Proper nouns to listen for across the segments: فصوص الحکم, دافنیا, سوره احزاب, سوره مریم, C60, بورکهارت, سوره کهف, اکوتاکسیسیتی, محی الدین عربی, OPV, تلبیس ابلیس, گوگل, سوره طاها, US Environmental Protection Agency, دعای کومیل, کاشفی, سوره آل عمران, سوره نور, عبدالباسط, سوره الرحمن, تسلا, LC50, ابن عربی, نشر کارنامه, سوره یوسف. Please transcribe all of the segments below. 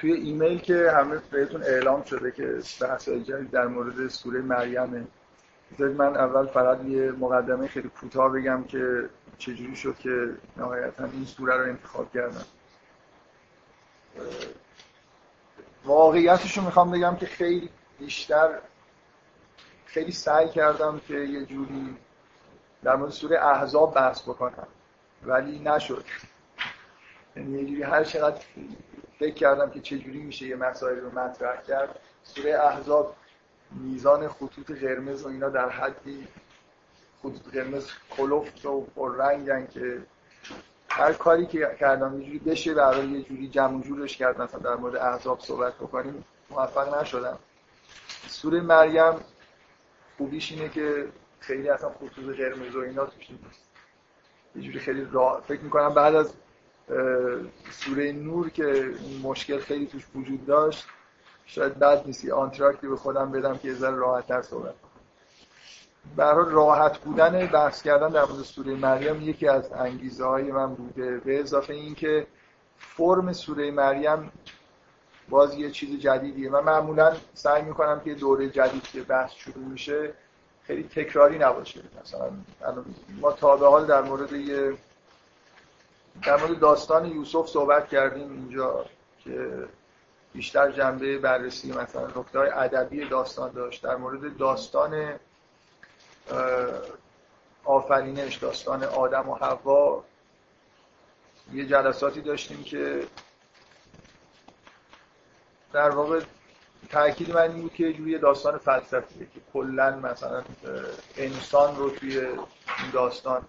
توی ایمیل که همه بهتون اعلام شده که بحث‌های جدید در مورد سوره مریم. من اول فقط یه مقدمه خیلی کوتاه بگم که چجوری شد که نهایتاً این سوره رو انتخاب کردم. واقعیتش رو میخوام بگم که خیلی سعی کردم که یه جوری در مورد سوره احزاب بحث بکنم ولی نشد. یعنی یه جوری هر چقدر فکر کردم که چجوری میشه یه مسائل رو مطرح کرد، سوره احزاب میزان خطوط قرمز و اینا در حدی خطوط قرمز کلفت و پررنگن که هر کاری که کردم یه جوری بشه برای یه جوری جمع و جورش کردم مثلا در مورد احزاب صحبت بکنیم موفق نشدم. سوره مریم خوبیش اینه که خیلی اصلا خطوط قرمز و اینا توش نیست. یه جوری خیلی فکر میکنم بعد از سوره نور که مشکل خیلی توش وجود داشت شاید بد نیست که آنتراکتی به خودم بدم که یه ذره راحت‌تر صحبت کنم. به هر حال راحت بودن بحث کردن در مورد سوره مریم یکی از انگیزه‌های من بوده، به اضافه اینکه فرم سوره مریم باز یه چیز جدیدیه. من معمولاً سعی می‌کنم که دوره جدید که بحث شروع میشه خیلی تکراری نباشه. مثلا ما تا به حال در مورد داستان یوسف صحبت کردیم اینجا که بیشتر جنبه بررسی مثلا نکته‌های ادبی داستان داشت. در مورد داستان آفرینش، داستان آدم و حوا یه جلساتی داشتیم که در واقع تأکید من این بود که یه جوری داستان فلسفیه که کلاً مثلا انسان رو توی این داستان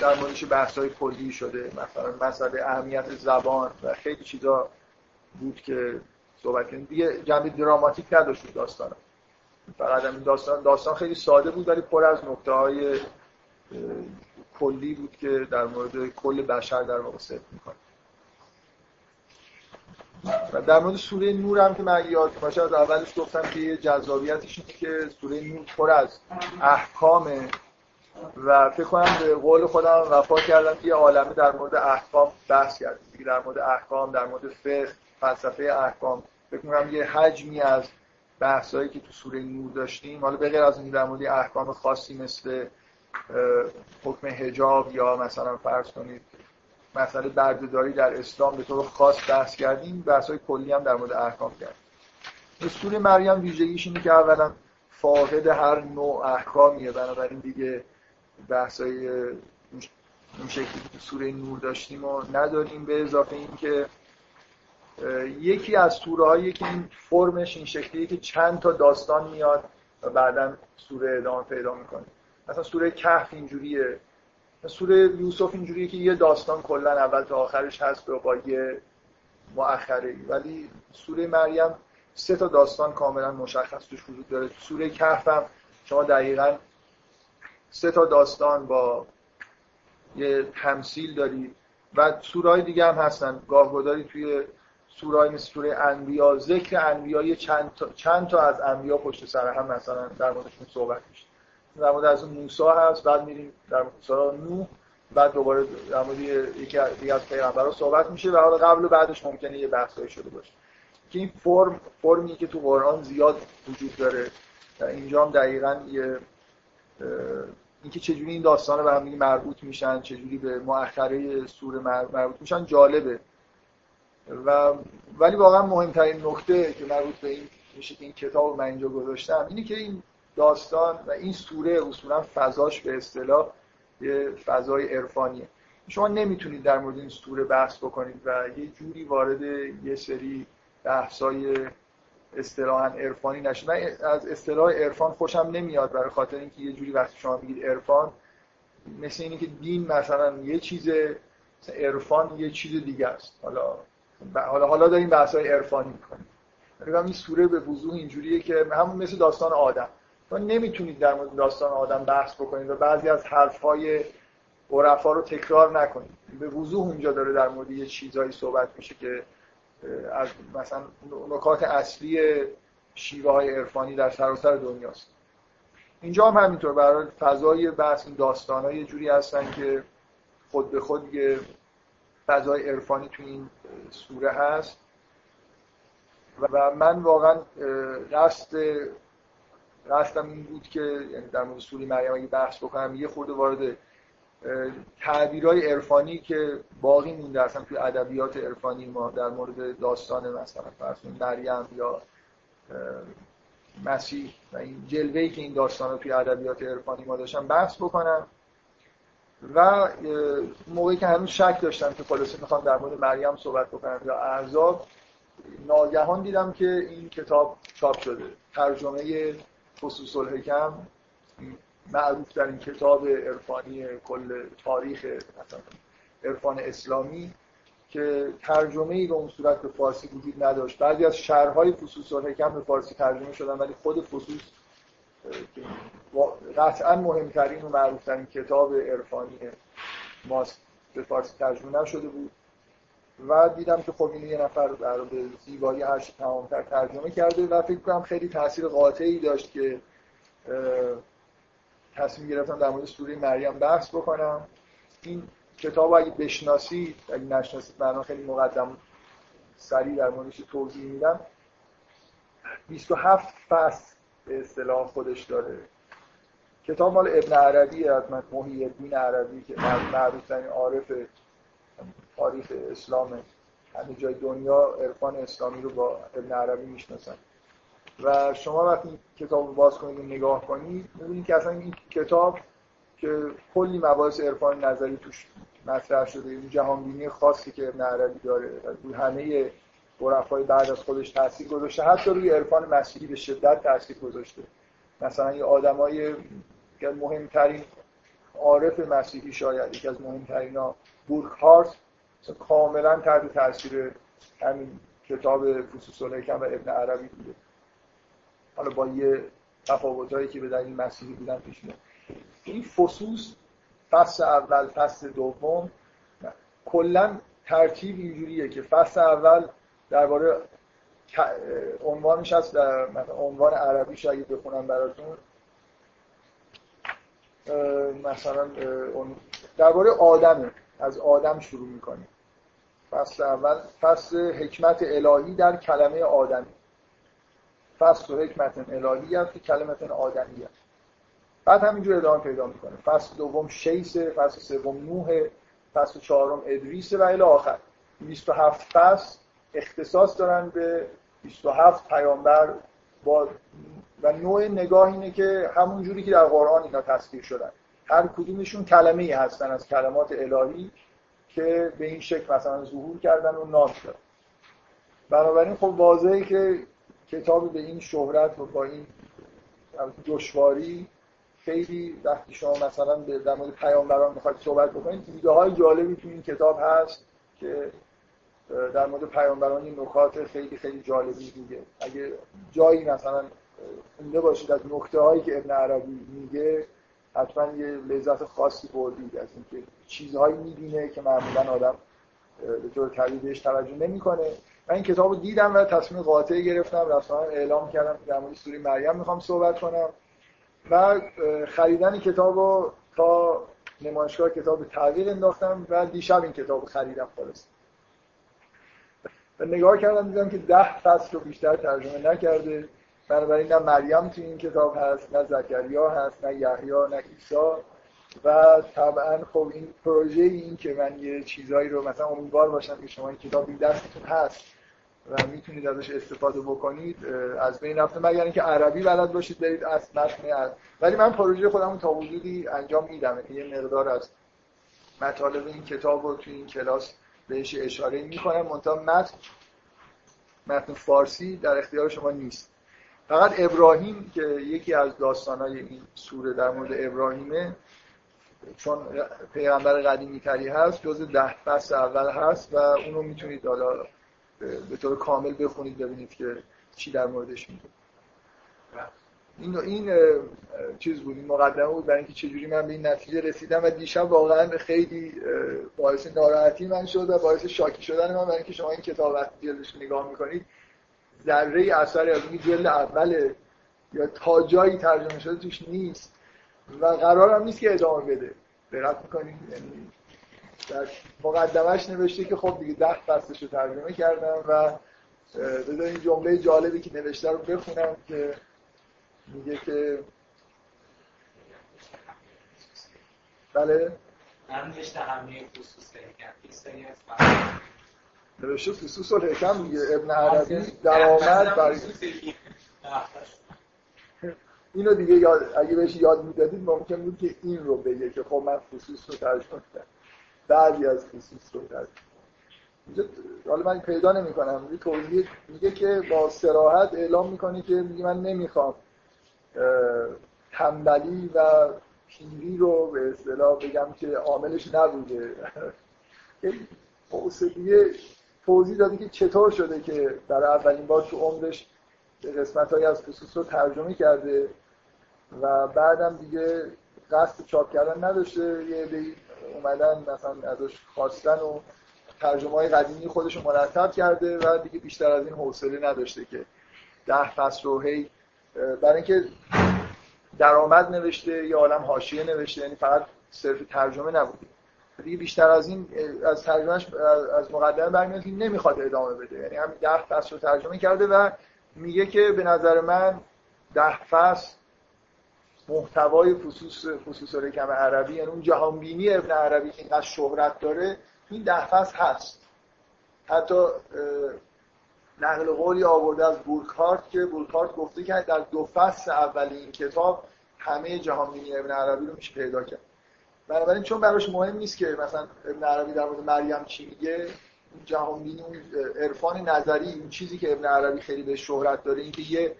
در موردش بحث‌های کلی شده، مثلا مسئله اهمیت زبان و خیلی چیزا بود که صحبت کردیم. دیگه جنبه دراماتیک نداشت داستان، فقط همین داستان خیلی ساده بود ولی پر از نکته‌های کلی بود که در مورد کل بشر در واقع صحبت می‌کنه. و در مورد سوره نور هم که من یاد باشه از اولش گفتم که جذابیتش اینه که سوره نور پر از احکامه و فکر کنم به قول خودم وفا کردم که یه عالمه در مورد احکام بحث کردیم دیگه، در مورد احکام، در مورد فقه، فلسفه احکام. فکر کنم یه حجمی از بحثایی که تو سوره نور داشتیم، حالا به غیر از این در مورد احکام خاصی مثل حکم حجاب یا مثلا فرض کنید مسئله بردهداری در اسلام به طور خاص بحث کردیم، بحثای کلی هم در مورد احکام کردیم. سوره مریم ویژگیش اینه که اولا فاقد هر نوع احکامیه، بنابراین دیگه بحثای اون شکلی که سوره نور داشتیم و نداریم. به اضافه این که یکی از سوره هایی که این فرمش این شکلیه که چند تا داستان میاد و بعداً سوره ادامه پیدا میکنه. مثلا سوره کهف اینجوریه، سوره یوسف اینجوریه که یه داستان کلا اول تا آخرش هست و با یه مؤخره، ولی سوره مریم سه تا داستان کاملا مشخص توش وجود داره. سوره کهف هم شما دقیقاً سه تا داستان با یه تمثیل دارید و سورهای دیگه هم هستن. گاه‌گداری توی سورهای مثل سوره انبیاء ذکر انبیاء چند تا از انبیاء پشت سر هم مثلا در موردشون صحبت میشه. در مورد از موسی هست، بعد میریم در مورد سوره نوح، بعد دوباره در مورد یکی دیگه از پیامبرا صحبت میشه و حالا قبل و بعدش ممکنه یه بحثایی شده باشه که این فرمی که تو قرآن زیاد وجود داره. در اینجا هم دقیقاً یه اینکه چجوری این داستانا به هم دیگه مربوط میشن، چجوری به مؤخره سوره مربوط میشن جالبه. و ولی واقعا مهمترین نکته که مربوط به این میشه که این کتاب من اینجا گذاشتم اینه که این داستان و این سوره اصولا فضاش به اصطلاح یه فضای عرفانیه. شما نمیتونید در مورد این سوره بحث بکنید و یه جوری وارد یه سری بحثای اصطلاحاً عرفانی نشه. من از اصطلاح عرفان خوشم نمیاد برای خاطر اینکه یه جوری وقتی شما میگید عرفان مثل اینه که دین مثلا یه چیزه، مثلا عرفان یه چیز دیگه است. حالا داریم بحث‌های عرفانی می‌کنیم. میگم این سوره به وضوح اینجوریه که همون مثل داستان آدم، شما نمیتونید در مورد داستان آدم بحث بکنید و بعضی از حرف‌های عرفا رو تکرار نکنید. به وضوح اونجا داره در مورد یه چیزایی صحبت میشه که از مثلا نکات اصلی شیوه های عرفانی در سراسر دنیاست. اینجا هم همینطور برای فضای بحث داستان ها یه جوری هستن که خود به خود فضای عرفانی تو این سوره هست و من واقعا راستم این بود که در مورد سوره مریم اگه بحث بکنم یه خورده وارد تعبیرهای عرفانی که باقی مونده اصلا توی ادبیات عرفانی ما در مورد داستان مثلا فرسون مریم یا مسیح و این جلوه‌ای که این داستانا توی ادبیات عرفانی ما داشتن بحث بکنم و موقعی که هنوز شک داشتم که خلاصه میخوام در مورد مریم صحبت بکنم یا احزاب، ناگهان دیدم که این کتاب چاپ شده، ترجمه فصوص الحکم، معروف در این کتاب عرفانی کل تاریخ عرفان اسلامی که ترجمه ای به اون صورت به فارسی وجود نداشت. بعضی از شرح‌های فصوص الحکم به فارسی ترجمه شدن ولی خود فصوص قطعاً مهمترین و معروفترین کتاب عرفانی ماست به فارسی ترجمه نشده بود و دیدم که خب این یه نفر در به زیبایی هرچی تمام‌تر ترجمه کرده و فکر کنم خیلی تاثیر قاطعی داشت که تصمیم گرفتم در مورد سوره مریم بحث بکنم. این کتاب اگه بشناسید، اگه نشناسید من خیلی سریع در موردش توضیح میدم. 27 فصل به اصطلاح خودش داره. کتاب مال ابن عربی از محی الدین عربی که معروف‌ترین عارف تاریخ اسلامه، همه جای دنیا عرفان اسلامی رو با ابن عربی میشناسن و شما وقتی این کتاب رو باز کنید و نگاه کنید می‌بینید که اصلا این کتاب که کلی مباحث عرفان نظری توش مطرح شده، این جهانبینی خاصی که ابن عربی داره روی همه عرفای بعد از خودش تاثیر گذاشته، حتی روی عرفان مسیحی به شدت تاثیر گذاشته. مثلا یه آدمای که مهمترین عارف مسیحی شاید یکی از مهمترینا بورکهارت کاملا تحت تاثیر همین کتاب فصوص الحکم و ابن عربی بوده، حالا با یه تفاوتایی که به دلیل مسیحی بودن پیش میاد. این فصوص، فصل اول، فصل دوم، کلا ترتیب اینجوریه که فصل اول درباره عنوانش هست، در عنوان عربیش اگه بخونم براتون مثلا درباره آدمه، از آدم شروع میکنه. فصل اول فصل حکمت الهی در کلمه آدم، فصل حکمت الهی در کلمه آدمی هست. بعد همینجور ادامه پیدا میکنه. فصل دوم شیث، فصل سوم نوح، فصل چهارم ادریس و الی آخر. 27 فصل اختصاص دارن به 27 پیامبر و نوع نگاه اینه که همون جوری که در قرآن اینا تصویر شدن، هر کدومشون کلمه‌ای هستن از کلمات الهی که به این شکل مثلا ظهور کردن و نام شدن. بنابراین خب واضحه که کتابی به این شهرت و با این دشواری، خیلی وقتی شما مثلا در مورد پیامبران میخواید صحبت بکنید ایده‌های جالبی تو این کتاب هست که در مورد پیامبران این نکات خیلی خیلی جالبی دیگه. اگه جایی مثلا خونده باشید از نکته‌هایی که ابن عربی میگه حتما یه لذت خاصی بردید از اینکه چیزهایی میبینه که معمولا آدم به طور طبیعی بهش توجه نمی‌کنه. من این کتاب رو دیدم و تصمیم قاطعی گرفتم، رفتم اعلام کردم در مورد سوره مریم میخوام صحبت کنم و خریدن کتاب رو تا نمایشگاه کتاب تعویق انداختم و دیشب این کتاب رو خریدم خالص و نگاه کردم دیدم که 10 فصل رو بیشتر ترجمه نکرده. بنابراین نه مریم تو این کتاب هست، نه زکریا هست، نه یحیی، نه عیسی و طبعا خب این پروژه این که من یه چیزایی رو مثلا امیدوار باشم که شما این کتاب این دستتون هست و میتونید ازش استفاده بکنید از بین رفته، مگر اینکه عربی بلد باشید برید از متن. ولی من پروژه خودمو تا حدودی انجام میدم، یه مقدار از مطالب این کتاب رو تو این کلاس بهش اشاره میکنم، منتها متن فارسی در اختیار شما نیست. فقط ابراهیم که یکی از داستان‌های این سوره در مورد ابراهیمه، چون پیغمبر قدیمی تری هست، جزء 10 فصل اول هست و اونو میتونید حالا به طور کامل بخونید ببینید که چی در موردش میگه. این چیز بود، این مقدمه بود برای اینکه چجوری من به این نتیجه رسیدم و دیشب واقعا خیلی باعث ناراحتی من شد و باعث شاکی شدن من، برای اینکه شما این کتاب وقتی جلدش نگاه میکنید ذره اثر از این جلد اول یا تا جایی ترجمه شده توش نیست و قرارم نیست که ادامه بده. دقت میکنید؟ در مقدمش نوشته که خب دیگه 10 فصلش رو ترجمه کردم و بذار این جمله جالبی که نوشته رو بخونم که میگه که بله نمیشته همین فصوص الحکم پیستایی از فرمان نوشته فصوص الحکم میگه ابن عربی درآمد برای اینو دیگه یاد اگه بهش یاد میدادید ممکن بود که این رو بگه که خب من فصوص رو ترجمه کردم بعضی از فصوص رو ترجمه اینجا حالا من پیدا نمی کنم یه توضیح میگه که با صراحت اعلام میکنه که میگه من نمیخوام تنبلی و پیری رو به اصطلاح بگم که عاملش نبوده یه توضیح داده که چطور شده که در اولین بار تو عمرش قسمت‌هایی از فصوص رو ترجمه کرده و بعدم دیگه قصد چاپ کردن نداشته یه عده‌ای اومدن مثلا ازش خواستن و ترجمه‌های قدیمی خودش رو مرتب کرده و دیگه بیشتر از این حوصله نداشته که 10 فصل رو هی برای اینکه درآمد نوشته یه عالم حاشیه نوشته یعنی فقط صرف ترجمه نبوده دیگه بیشتر از این از ترجمهش از مقدمه برمیاد که نمیخواد ادامه بده یعنی همین 10 فصل رو ترجمه کرده و میگه که به نظر من 10 فصل محتوای فصوص الحکم عربی یعنی اون جهانبینی ابن عربی که اینقدر شهرت داره این 10 فصل هست حتی نقل قولی آورده از بورکهارت که بورکهارت گفته که در 2 فصل اول این کتاب همه جهانبینی ابن عربی رو میشه پیدا کرد بنابراین چون براش مهم نیست که مثلا ابن عربی در مورد مریم چی میگه جهانبینی اون عرفان نظری اون چیزی که ابن عربی خیلی به شهرت داره این که یه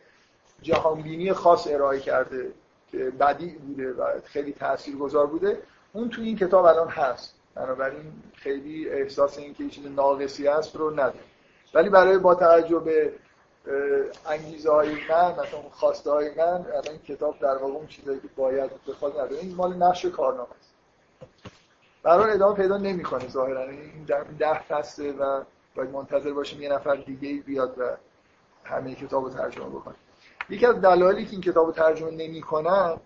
جهانبینی خاص ارائه کرده که بدیع بوده و خیلی تاثیرگذار بوده اون تو این کتاب الان هست بنابراین خیلی احساس این که یه چیز ناقصی هست رو نداره ولی برای با توجه به انگیزه های من مثلا خواسته های من الان کتاب در واقع اون چیزایی که باید بخواد نداره این مال نشر کارنامه است برای ادامه پیدا نمی‌کنه ظاهراً این 10 فصله و باید منتظر باشیم یه نفر دیگه‌ای بیاد و همه کتابو ترجمه بکنه یکی از دلایلی که این کتابو ترجمه نمی‌کنن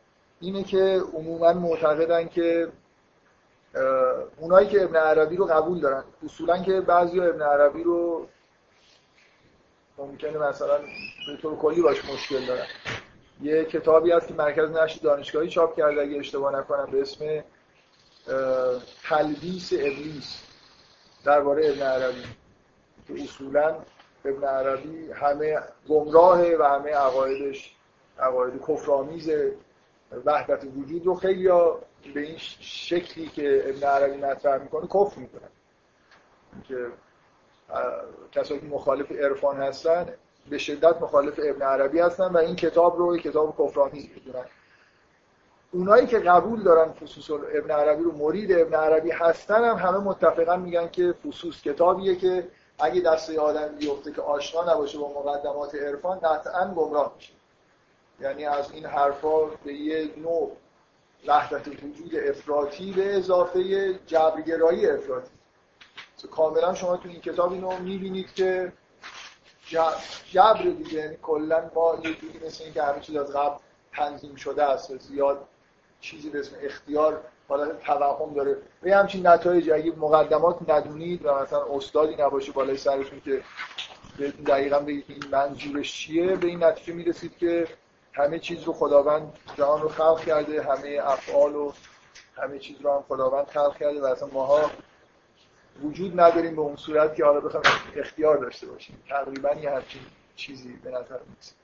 اینه که عموماً معتقدن که اونایی که ابن عربی رو قبول دارن اصولاً که بعضیا ابن عربی رو ممکنه مثلا به طور کلی باش مشکل دارن یه کتابی هست که مرکز نشر دانشگاهی چاپ کرده اگه اشتباه نکنم به اسم تلبیس ابلیس درباره ابن عربی که اصولا ابن عربی همه گمراهه و همه عقایدش عقاید کفرآمیز وحدت وجود رو خیلی ها به این شکلی که ابن عربی مطرح میکنه کفر میکنن که کسایی که مخالف عرفان هستن به شدت مخالف ابن عربی هستن و این کتاب رو کتاب کفرآمیز میدونن اونایی که قبول دارن فصوص ابن عربی رو مرید ابن عربی هستن هم همه متفقا میگن که فصوص کتابیه که اگه دسته آدم بیفته که آشنا نباشه با مقدمات عرفان قطعا گمراه میشه یعنی از این حرفا به یه نوع وحدت وجود افراطی به اضافه جبرگرایی افراطی کاملا شما تو این کتاب اینو میبینید که جبر دیگه یعنی کلا ما یه جوری مثل این که همه چیز از قبل تنظیم شده است زیاد چیزی به اسم اختیار حالت توهم داره و یه همچین نتایج اگه مقدمات ندونید و مثلا استادی نباشه بالای سرشون که دقیقا بگید این منظورش چیه به این نتیجه میرسید که همه چیز رو خداوند جهان رو خلق کرده همه افعال و همه چیز رو هم خداوند خلق کرده و اصلا ماها وجود نداریم به اون صورت که حالا بخوایم اختیار داشته باشیم تقریبا یه همچین چیزی به نظر میرسید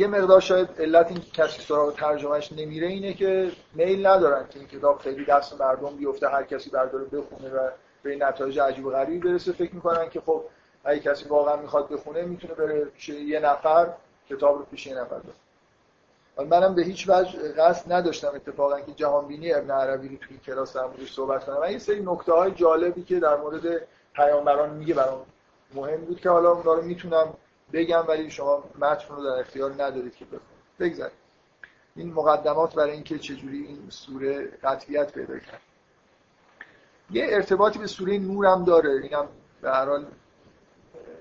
یه مقدار شاید علت این که کسی سراغ ترجمهش نمیره اینه که میل ندارن که این کتاب خیلی دست مردم بیفته هر کسی برداره بخونه و به نتایج عجیب و غریبی برسه فکر میکنن که خب اگه کسی واقعا میخواد بخونه میتونه بره پیش یه نفر کتاب رو پیش یه نفر بخونه منم به هیچ وجه قصد نداشتم اتفاقا که جهانبینی ابن عربی رو توی کلاس هم روش صحبت کنم من یه سری نکته‌های جالبی که در مورد پیامبران میگه برام مهم بود که حالا اونا رو میتونم بگم ولی شما متن رو در اختیار ندارید که بخونید. بگذارید. این مقدمات برای اینکه چجوری این سوره قطعیت پیدا کرد. یه ارتباطی به سوره نور هم داره. اینم به هر حال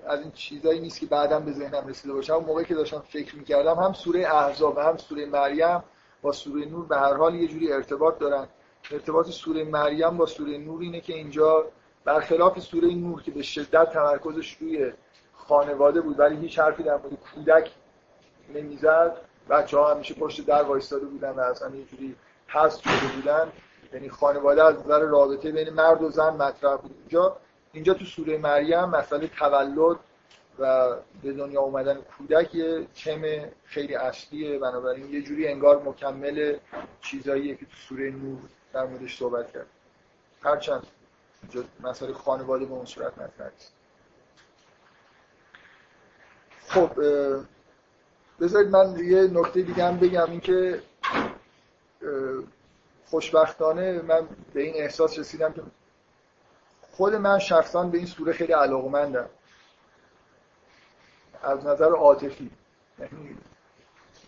از این چیزایی نیست که بعداً به ذهنم رسیده باشه. اون موقعی که داشتم فکر می‌کردم هم سوره احزاب هم سوره مریم با سوره نور به هر حال یه جوری ارتباط دارن ارتباط سوره مریم با سوره نور اینه که اینجا برخلاف سوره نور که به شدت تمرکزش روی خانواده بود ولی هیچ حرفی در مورد کودک نمیزد، بچه‌ها همیشه پشت در وایستاده بودن و اصلا یه جوری حذف شده بودن، یعنی خانواده از نظر رابطه بین مرد و زن مطرح بود. اینجا تو سوره مریم مسئله تولد و به دنیا اومدن کودک یه تم خیلی اصلیه، بنابراین یه جوری انگار مکمل چیزاییه که تو سوره نور در موردش صحبت کرد، هرچند مسئله خانواده به اون صورت مطرح است. خب بذارید من یه نکته دیگه هم بگم، این که خوشبختانه من به این احساس رسیدم که خود من شخصا به این سوره خیلی علاقه‌مندم از نظر عاطفی، یعنی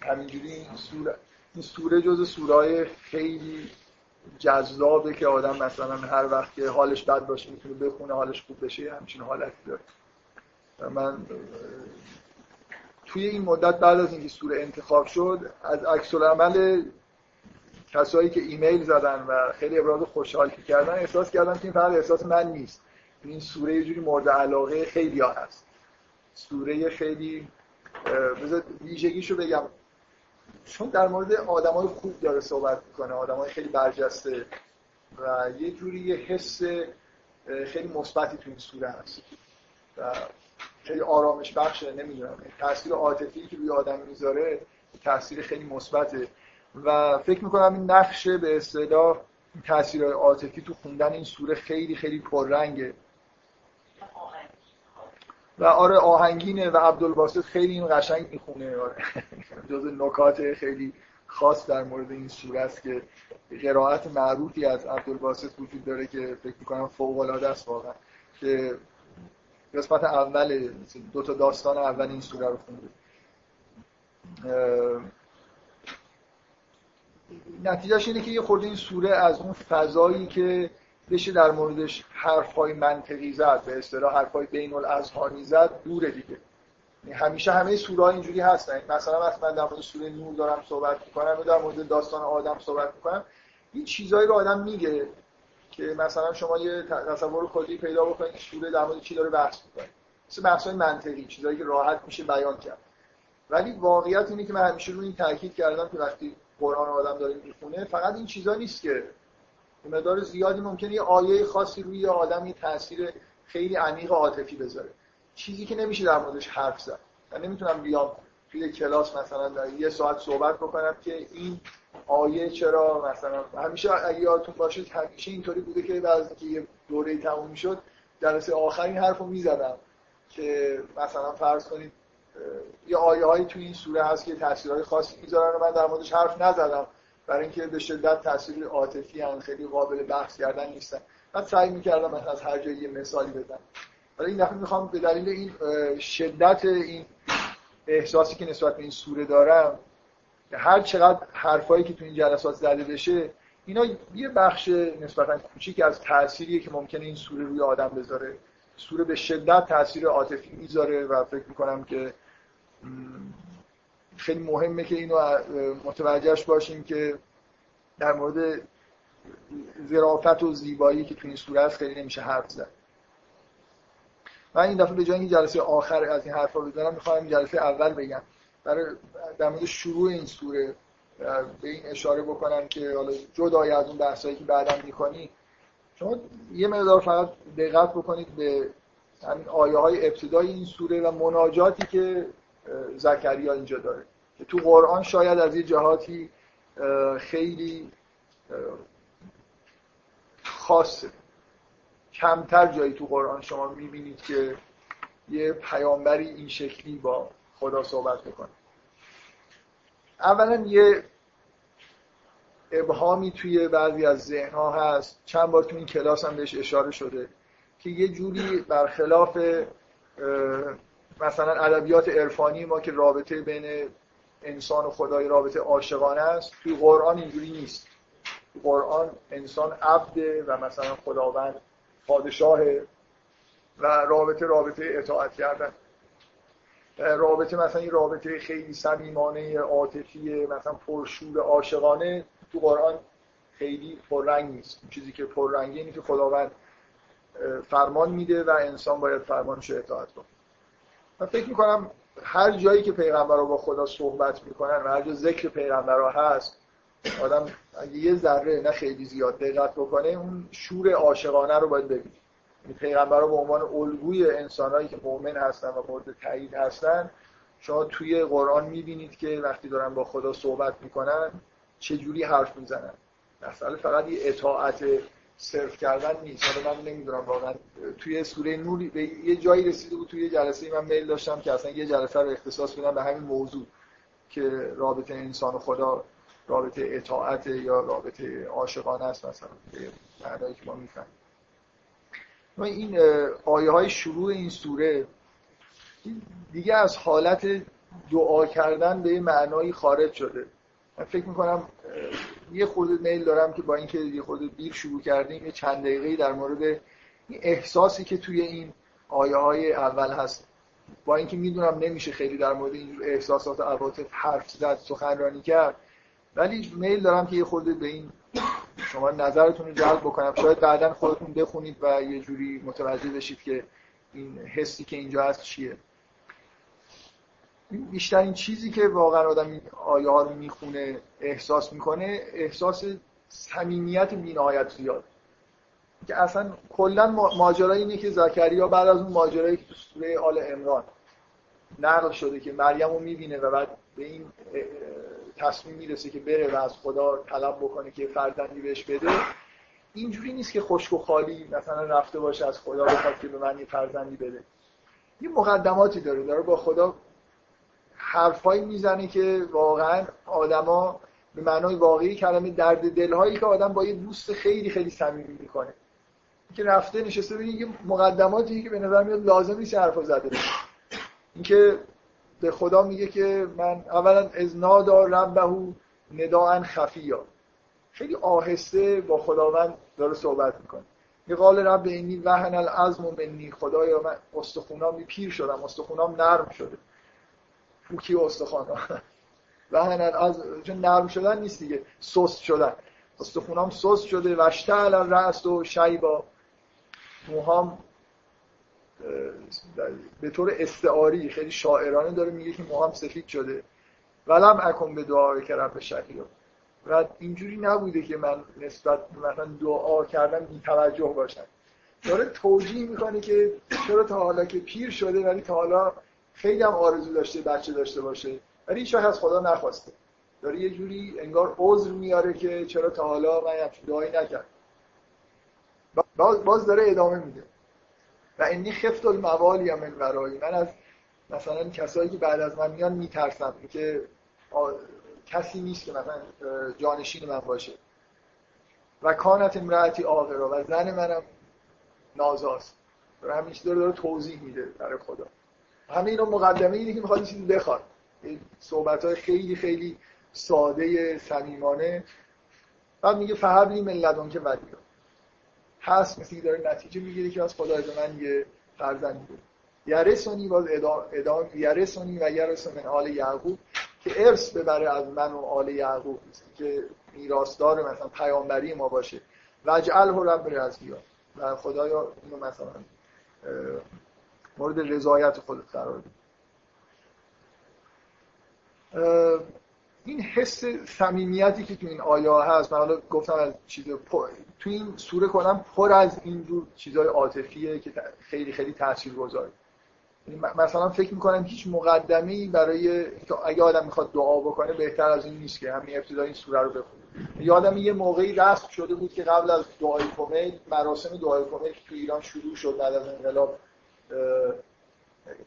همینجوری این سوره جز سوره‌های خیلی جذابه که آدم مثلا هر وقت که حالش بد باشه میتونه بخونه، حالش خوب بشه، همچین حالتی داره. من توی این مدت بعد از اینکه سوره انتخاب شد از عکس‌العمل کسایی که ایمیل زدن و خیلی ابراز خوشحالی کردن احساس کردم که این فقط احساس من نیست، این سوره یه جوری مورد علاقه خیلی ها هست. سوره خیلی بذار ویژگیشو بگم، چون در مورد آدمای خوب داره صحبت میکنه، آدمای خیلی برجسته و یه جوری یه حس خیلی مثبتی تو این سوره هست و خیلی آرامش بخشه. نمیدونم تاثیر عاطفی که روی آدم میذاره تاثیر خیلی مثبته و فکر میکنم این نقشه به اصطلاح تاثیرهای عاطفی تو خوندن این سوره خیلی خیلی پررنگه و آره آهنگینه و عبدالباسط خیلی این قشنگ میخونه. آره جز نکات خیلی خاص در مورد این سوره است که قرائت معروفی از عبدالباسط وجود داره که فکر میکنم فوق العاده است واقعا، که قسمت اول دو تا داستان اول این سوره رو خونده. نتیجهش اینه که یه خورده این سوره از اون فضایی که بشه در موردش حرفای منطقی زد، به اصطلاح حرفای بین الاذهانی زد، دوره دیگه. همیشه همه سوره‌ها اینجوری هستن، مثلا وقتی من در مورد سوره نور دارم صحبت می‌کنم و در مورد داستان آدم صحبت می‌کنم، این چیزایی رو آدم میگه که مثلا شما یه تصور کلی پیدا بکنید سوره در مورد چی داره بحث می‌کنه، مثل بحث‌های منطقی، چیزایی که راحت میشه بیان کرد. ولی واقعیت اینه که من همیشه روی این تاکید کردم که وقتی قرآن آدم داره میخونه فقط این چیزا نیست، که به مقدار زیادی ممکنه یه آیه خاصی روی یه آدم یه تاثیر خیلی عمیق و عاطفی بذاره، چیزی که نمیشه در موردش حرف زد. من نمیتونم بیام توی کلاس مثلا در یه ساعت صحبت بکنم که این آیه چرا مثلا همیشه اگه یادتون باشه همیشه اینطوری بوده که بعد از یه دوره تموم میشد درس آخرین حرفو میزدم که مثلا فرض کنید یه آیه‌هایی توی این سوره هست که تاثیرات خاصی می‌ذارن و من در موردش حرف نزدم برای اینکه به شدت تاثیر عاطفی هم خیلی قابل بحث کردن نیستن. من سعی می‌کردم از هر جایی یه مثالی بزنم، ولی این دفعه می‌خوام به دلیل این شدت این احساسی که نسبت به این سوره دارم که هر چقدر حرفایی که تو این جلسات زده بشه اینا یه بخش نسبتاً کوچیک از تأثیریه که ممکنه این سوره روی آدم بذاره. سوره به شدت تاثیر عاطفی می‌ذاره و فکر می‌کنم که خیلی مهمه که اینو متوجهش باشیم که در مورد ظرافت و زیبایی که تو این سوره هست خیلی نمیشه حرف زد. من این دفعه به جای اینکه جلسه آخر از این حرفا بزنم می‌خوام جلسه اول بگم، برای در مورد شروع این سوره به این اشاره بکنم که حالا جدای از اون بحثایی که بعداً می‌کنی شما یه مقدار فقط دقت بکنید به همین آیه‌های ابتدای این سوره و مناجاتی که زکریا اینجا داره که تو قرآن شاید از یه جهاتی خیلی خاصه. کمتر جایی تو قرآن شما میبینید که یه پیامبری این شکلی با خدا صحبت بکنه. اولا یه ابهامی توی بعضی از ذهن‌ها هست، چند بار تو این کلاس هم بهش اشاره شده، که یه جوری برخلاف مثلا ادبیات عرفانی ما که رابطه بین انسان و خدای رابطه عاشقانه است، توی قرآن اینجوری نیست. توی قرآن انسان عبده و مثلا خداوند پادشاهه و رابطه اطاعت کردن، رابطه مثلا این رابطه خیلی صمیمانه عاطفی مثلا پرشور عاشقانه تو قرآن خیلی پررنگ نیست. چیزی که پررنگه اینه که خداوند فرمان میده و انسان باید فرمانش رو اطاعت کنه. من فکر میکنم هر جایی که پیغمبر با خدا صحبت میکنن و هر جا ذکر پیغمبر هست، آدم اگه یه ذره نه خیلی زیاد دقت بکنه اون شور عاشقانه رو باید ببینید. پیغمبر به عنوان الگوی انسانایی که مؤمن هستن و مورد تایید هستن، شما توی قرآن میبینید که وقتی دارن با خدا صحبت میکنن چه جوری حرف میزنن. مسئله فقط یه اطاعت صرف کردن نیست. من نمیدونم واقعا توی سوره نور به یه جایی رسیده بود، توی یه جلسه من میل داشتم که اصلا یه جلسه رو اختصاص بدم به همین موضوع که رابطه انسان و خدا رابطه اطاعت یا رابطه عاشقانه است، مثلا به معنایی که ما میفهمیم. این آیه های شروع این سوره دیگه از حالت دعا کردن به معنایی خارج شده. من فکر میکنم یه خورده میل دارم که با اینکه یه خورده دیر شروع کردیم یه چند دقیقه‌ای در مورد این احساسی که توی این آیه های اول هست، با اینکه میدونم نمیشه خیلی در مورد این احساسات و عواطف حرف زد، سخنرانی کرد، ولی میل دارم که یه خورده به این شما نظرتون رو جلب بکنم. شاید بعداً خودتون بخونید و یه جوری متوجه بشید که این حسی که اینجا هست چیه. بیشتر این چیزی که واقعا آدم این آیه ها رو میخونه احساس میکنه، احساس صمیمیت بی‌نهایت زیاد که اصلا کلا ماجرای اینه که زکریا بعد از اون ماجرایی که تو سوره آل عمران نقل شده که مریم رو میبینه و بعد به این تصمیم میرسه که بره و از خدا طلب بکنه که فرزندی بهش بده، اینجوری نیست که خشک و خالی مثلا رفته باشه از خدا بخواد که به من یه فرزندی بده. یه مقدماتی داره با خدا حرفایی میزنه که واقعا آدما به معنای واقعی کلمه درد دل‌هایی که آدم با یه دوست خیلی خیلی صمیمی میکنه که رفته نشسته ببینید یه مقدماتی که به نظر میاد لازم نیست حرفا زده بشه. اینکه به خدا میگه که من اولا اذنادا ربه نداء خفیا، خیلی آهسته با خداوند داره صحبت میکنه. یه قال رب اینی وهن العظم منی، خدایا من استخونام پیر شدم، استخونام نرم شده. پوکی استخوان وهن العظم چون نرم شدن نیست دیگه، سست شدن، استخونام سست شده. واشتعل الرأس و شیبا، موهام به طور استعاری خیلی شاعرانه داره میگه که موهام سفید شده. ولم اکن به دعای رب شقیا، و اینجوری نبوده که من نسبت مثلا دعا کردم بی‌توجه باشم. داره توجیه میکنه که چرا تا حالا که پیر شده ولی تا حالا خیلی هم آرزو داشته بچه داشته باشه ولی هیچ وقت از خدا نخواسته. داره یه جوری انگار عذر میاره که چرا تا حالا من همچین دعایی نکردم. باز داره ادامه میده و اینی خفت الموالی من ورایی، من از مثلا کسایی که بعد از من میان میترسم که کسی نیست که مثلا جانشین من باشه. و کانت امرأتی عاقرا، و زن منم نازاست. همین چیزا رو داره توضیح میده برای خدا. همه اینا مقدمه اینه که میخواد چیزی بخواد. صحبت‌های خیلی خیلی ساده صمیمانه. بعد میگه فهبلی من لدنک ولی، پس مثل اینکه داره نتیجه میگیره که از خدا از من یه فرزندی بود. یرثنی، باز ادامه یرثنی و یرث من آل یعقوب، که ارث ببره از من و آل یعقوب، که میراثدار مثلا پیامبری ما باشه. وجعله رب رضیا، و خدایا اینو مثلا مورد رضایت خودت قرار بده. این حس صمیمیتی که تو این آیه هست، من حالا گفتم از چیز تو این سوره کنم پر از اینجور چیزای عاطفیه که خیلی خیلی تاثیرگذاره. مثلا فکر میکنم هیچ مقدمه‌ای برای اگه آدم میخواد دعا بکنه بهتر از این نیست که همین ابتدای این سوره رو بخونه. یادم یه موقعی رسم شده بود که قبل از دعای کومیل، مراسم دعای کومیل تو ایران شروع شد بعد از انقلاب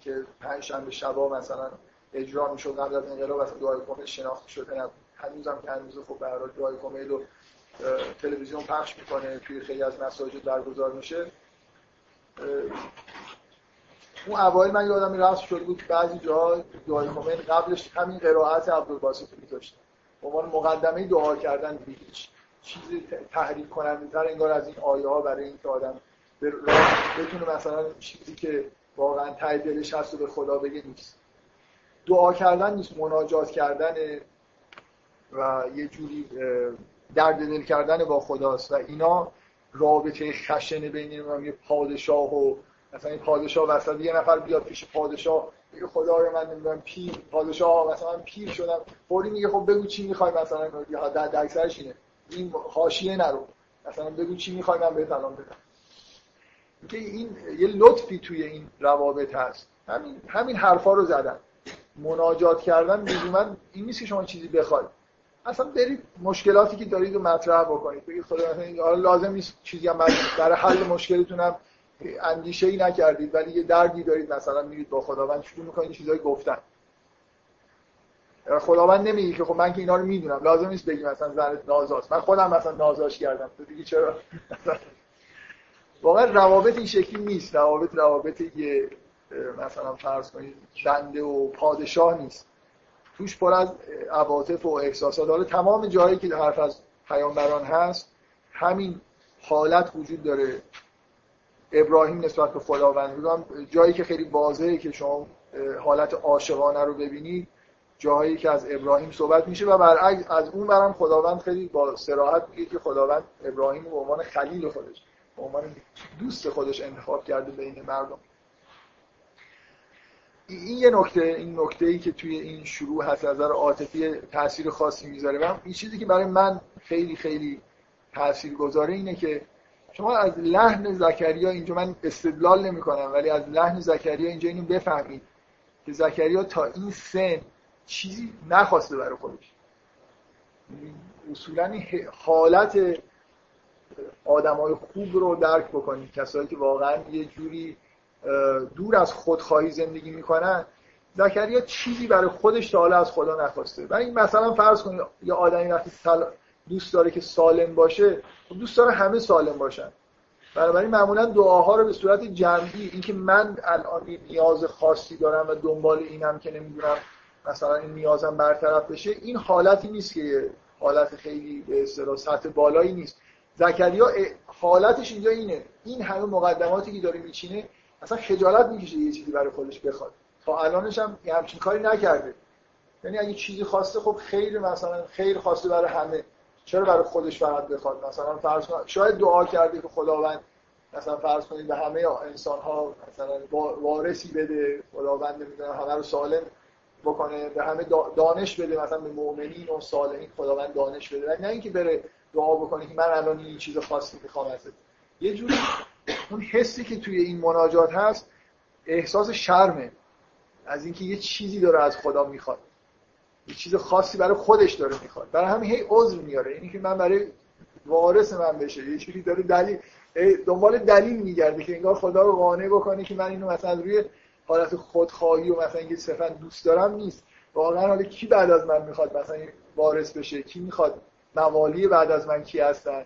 که پنجشنبه شبا مثلا اجرا میشد. قبل از انقلاب اصلا دعای کومیل شناخته شده نبود. هنوزم که هنوز خب به هر حال دعای کومیل رو تلویزیون پخش میکنه، توی خیلی از مساجد برگزار میشه. اون اوایل من یادم میاد رسم شده بود که بعضی جاها دعای کومیل قبلش همین قرائت عبدالباسط می‌داشت به عنوان مقدمه دعا کردن. هیچ چیزی تحریک کننده‌تر انگار از این آیه ها برای اینکه آدم بتونه مثلا چیزی که واقعا ته دلش هست و به خدا بگه نیست. دعا کردن نیست، مناجات کردن و یه جوری درد دل کردن با خداست و اینا رابطه خشن بین یه پادشاه و مثلا این پادشاه وسط یه نفر بیاد پیش پادشاه میگه خدا رو من نمیدونم پیر پادشاه مثلا من پیر شدم، فوری میگه خب بگو چی میخوای مثلا در اکثرش اینه این حاشیه نرو مثلا بگو چی میخوای من بهت الان بدم. این یه لطفی توی این روابط هست. همین حرفا رو زدن، مناجات کردن لزوما این نیست که شما چیزی بخواید، اصلا برید مشکلاتی که دارید رو مطرح بکنید، بگید خدا مثلا حالا لازم نیست چیزی هم برای حل مشکلتون هم اندیشه‌ای نکردید ولی یه دردی دارید مثلا میرید با خداوند شروع می‌کنید چیزای گفتن. خداوند نمیگه که خب من که اینا رو میدونم، لازم نیست بگی مثلا زنت نازاست، من خودم مثلا نازاش کردم تو دیگه چرا. واقعا روابط این شکلی نیست، روابط یه مثلا فرض کنید بنده و پادشاه نیست، توش پر از عواطف و احساسات. حالا تمام جایی که حرف از پیامبران هست همین حالت وجود داره. ابراهیم نسبت به خداوند میگم جایی که خیلی واضحه که شما حالت عاشقانه رو ببینید، جایی که از ابراهیم صحبت میشه و برعکس از اون برم خداوند خیلی با صراحت میگه که خداوند ابراهیم رو به عنوان خلیل خودش، به عنوان دوست خودش انتخاب کرده بین مردم. این یه نکته، این نکته‌ای که توی این شروع هست از نظر عاطفی تاثیر خاصی میذاره و این چیزی که برای من خیلی خیلی تاثیرگذاره اینه که شما از لحن زکریا اینجا، من استدلال نمی‌کنم ولی از لحن زکریا اینجا اینو بفهمید که زکریا تا این سن چیزی نخواسته برای خودش. اصولاً حالت آدمای خوب رو درک بکنید، کسایی که واقعاً یه جوری دور از خودخواهی زندگی میکنن. زکریا چیزی برای خودش تا حالا از خدا نخواسته. ولی مثلا فرض کنید یه آدمی وقتی دوست داره که سالم باشه، دوست داره همه سالم باشن، بنابراین معمولا دعاها رو به صورت جمعی، اینکه من الان نیاز خاصی دارم و دنبال اینم که نمیدونم مثلا این نیازم برطرف بشه، این حالتی نیست که حالت خیلی به اصطلاح سطح بالایی نیست. زکریا حالتش اینجا اینه، این همه مقدماتی که داره میچینه اصلا خجالت میکشه یه چیزی برای خودش بخواد. تا الانش هم همچین کاری نکرده. یعنی اگه چیزی خواسته خب خیر، مثلا خیر خواسته برای همه، چرا برای خودش فقط بخواد؟ مثلا فرض کنید شاید دعا کرده که خداوند مثلا فرض کنید به همه انسان‌ها مثلا وارثی بده، خداوند میدونه همه رو سالم بکنه، به همه دانش بده، مثلا به مؤمنین و صالحین خداوند دانش بده. نه اینکه بره دعا بکنه که من الان این چیز خاصی میخوام ازت. یه جوری اون حسی که توی این مناجات هست احساس شرمه از اینکه یه چیزی داره از خدا میخواد، یه چیز خاصی برای خودش داره میخواد، برای همین هی عذر میاره، اینی که من برای وارث من بشه، یه چیزی داره دلیل دنبال دلیل میگرده که انگار خدا رو قانع بکنه که من اینو مثلا روی حالت خودخواهی و مثلا اینکه صرفا دوست دارم نیست. واقعا حالا کی بعد از من میخواد مثلا وارث بشه؟ کی میخواد موالی بعد از من کی هستن؟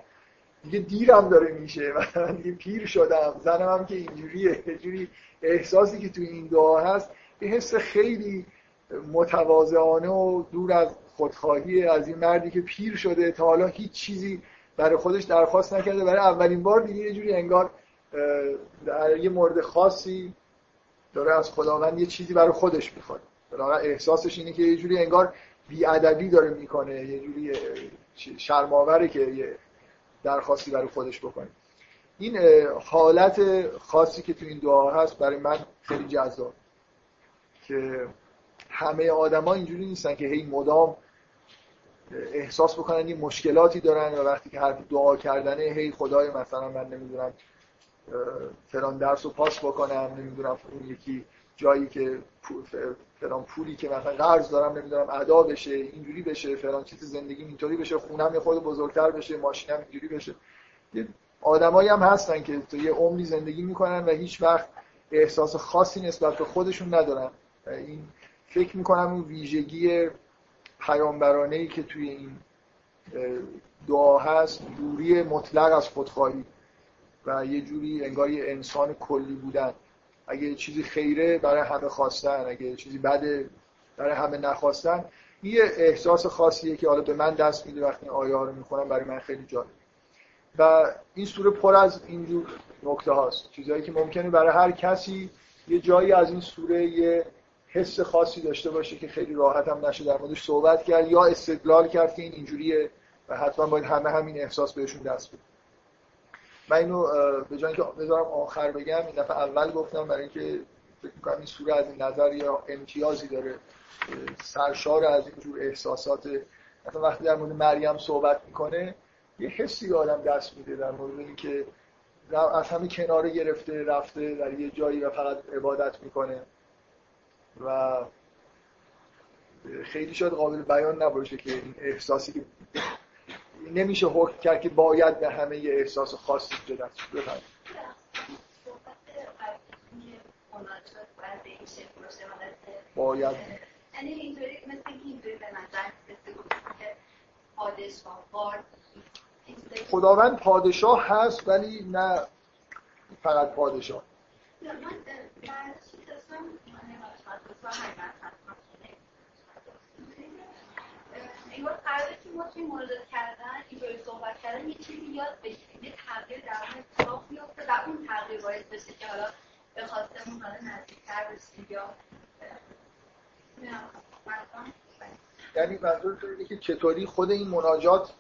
دیگه دیرم داره میشه، مثلا دیگه پیر شدم، زنم هم که اینجوریه. یه جوری احساسی که توی این دعا هست یه حس خیلی متواضعانه و دور از خودخواهی از این مردی که پیر شده، تا حالا هیچ چیزی برای خودش درخواست نکرده، برای اولین بار دیگه یه جوری انگار در یه مورد خاصی داره از خداوند یه چیزی برای خودش میخواد. بنابراین احساسش اینه که یه جوری انگار بی‌ادبی داره میکنه، یه جوری شرم‌آوره که یه درخواستی برای خودش بکنه. این حالت خاصی که تو این دعا هست برای من خیلی جذاب، که همه آدما اینجوری نیستن که هی مدام احساس بکنن یه مشکلاتی دارن و وقتی که هر دعا کردنه هی خدای مثلا من نمیدونم فلان درسو پاس بکنم، نمیدونم اون یکی جایی که فلان پولی که مثلا قرض دارم نمیدونم ادا بشه، اینجوری بشه، فلان چیز زندگیم اینطوری بشه، خونم یه خود بزرگتر بشه، ماشینم اینجوری بشه. آدمایی هم هستن که تو یه عمری زندگی میکنن و هیچ وقت احساس خاصی نسبت به خودشون ندارن. این فکر میکنم اون ویژگی پیامبرانه‌ای که توی این دعا هست، دوری مطلق از خودخواهی و یه جوری انگار یه انسان کلی بودن. اگه چیزی خیره برای همه خواستن، اگه چیزی بده برای همه نخواستن. یه احساس خاصیه که حالا به من دست میده وقتی آیه ها رو میخونم، برای من خیلی جالب. و این سوره پر از اینجور نکته هاست، چیزایی که ممکنه برای هر کسی یه جایی از این سوره یه حس خاصی داشته باشه که خیلی راحت هم نشه در موردش صحبت کرد یا استدلال کرد که این اینجوریه و حتما باید همین احساس بهشون دست بده. من اینو به جای اینکه بذارم آخر بگم این دفعه اول گفتم، برای اینکه فکر می‌کنم این سوره از این نظر یا امتیازی داره، سرشار از اینجور احساسات. مثلا وقتی در مورد مریم صحبت میکنه یه حسی به آدم دست میده، در مورد اینکه از همه کناره گرفته رفته در یه جایی و فقط عبادت میکنه و خیلی شاید قابل بیان نباشه که این احساسی که نمیشه حکم کرد که باید به همه یه احساس خاصی جدا دست بده. صحبت باید یعنی اینطوری مثل اینکه اینطوری به نظر که پادشاه خداوند پادشاه هست ولی نه فقط پادشاه. این وقت قراره که ما توی مورد کردن اینجوری صحبت کردن یه چیزی یاد بگیریم، یه تغییر در اون اتفاق میفته و اون تغییر باعث بشه که حالا به خواستمون نزدیک‌تر بشیم یا یعنی منظورتون اینه که چطوری خود این مناجات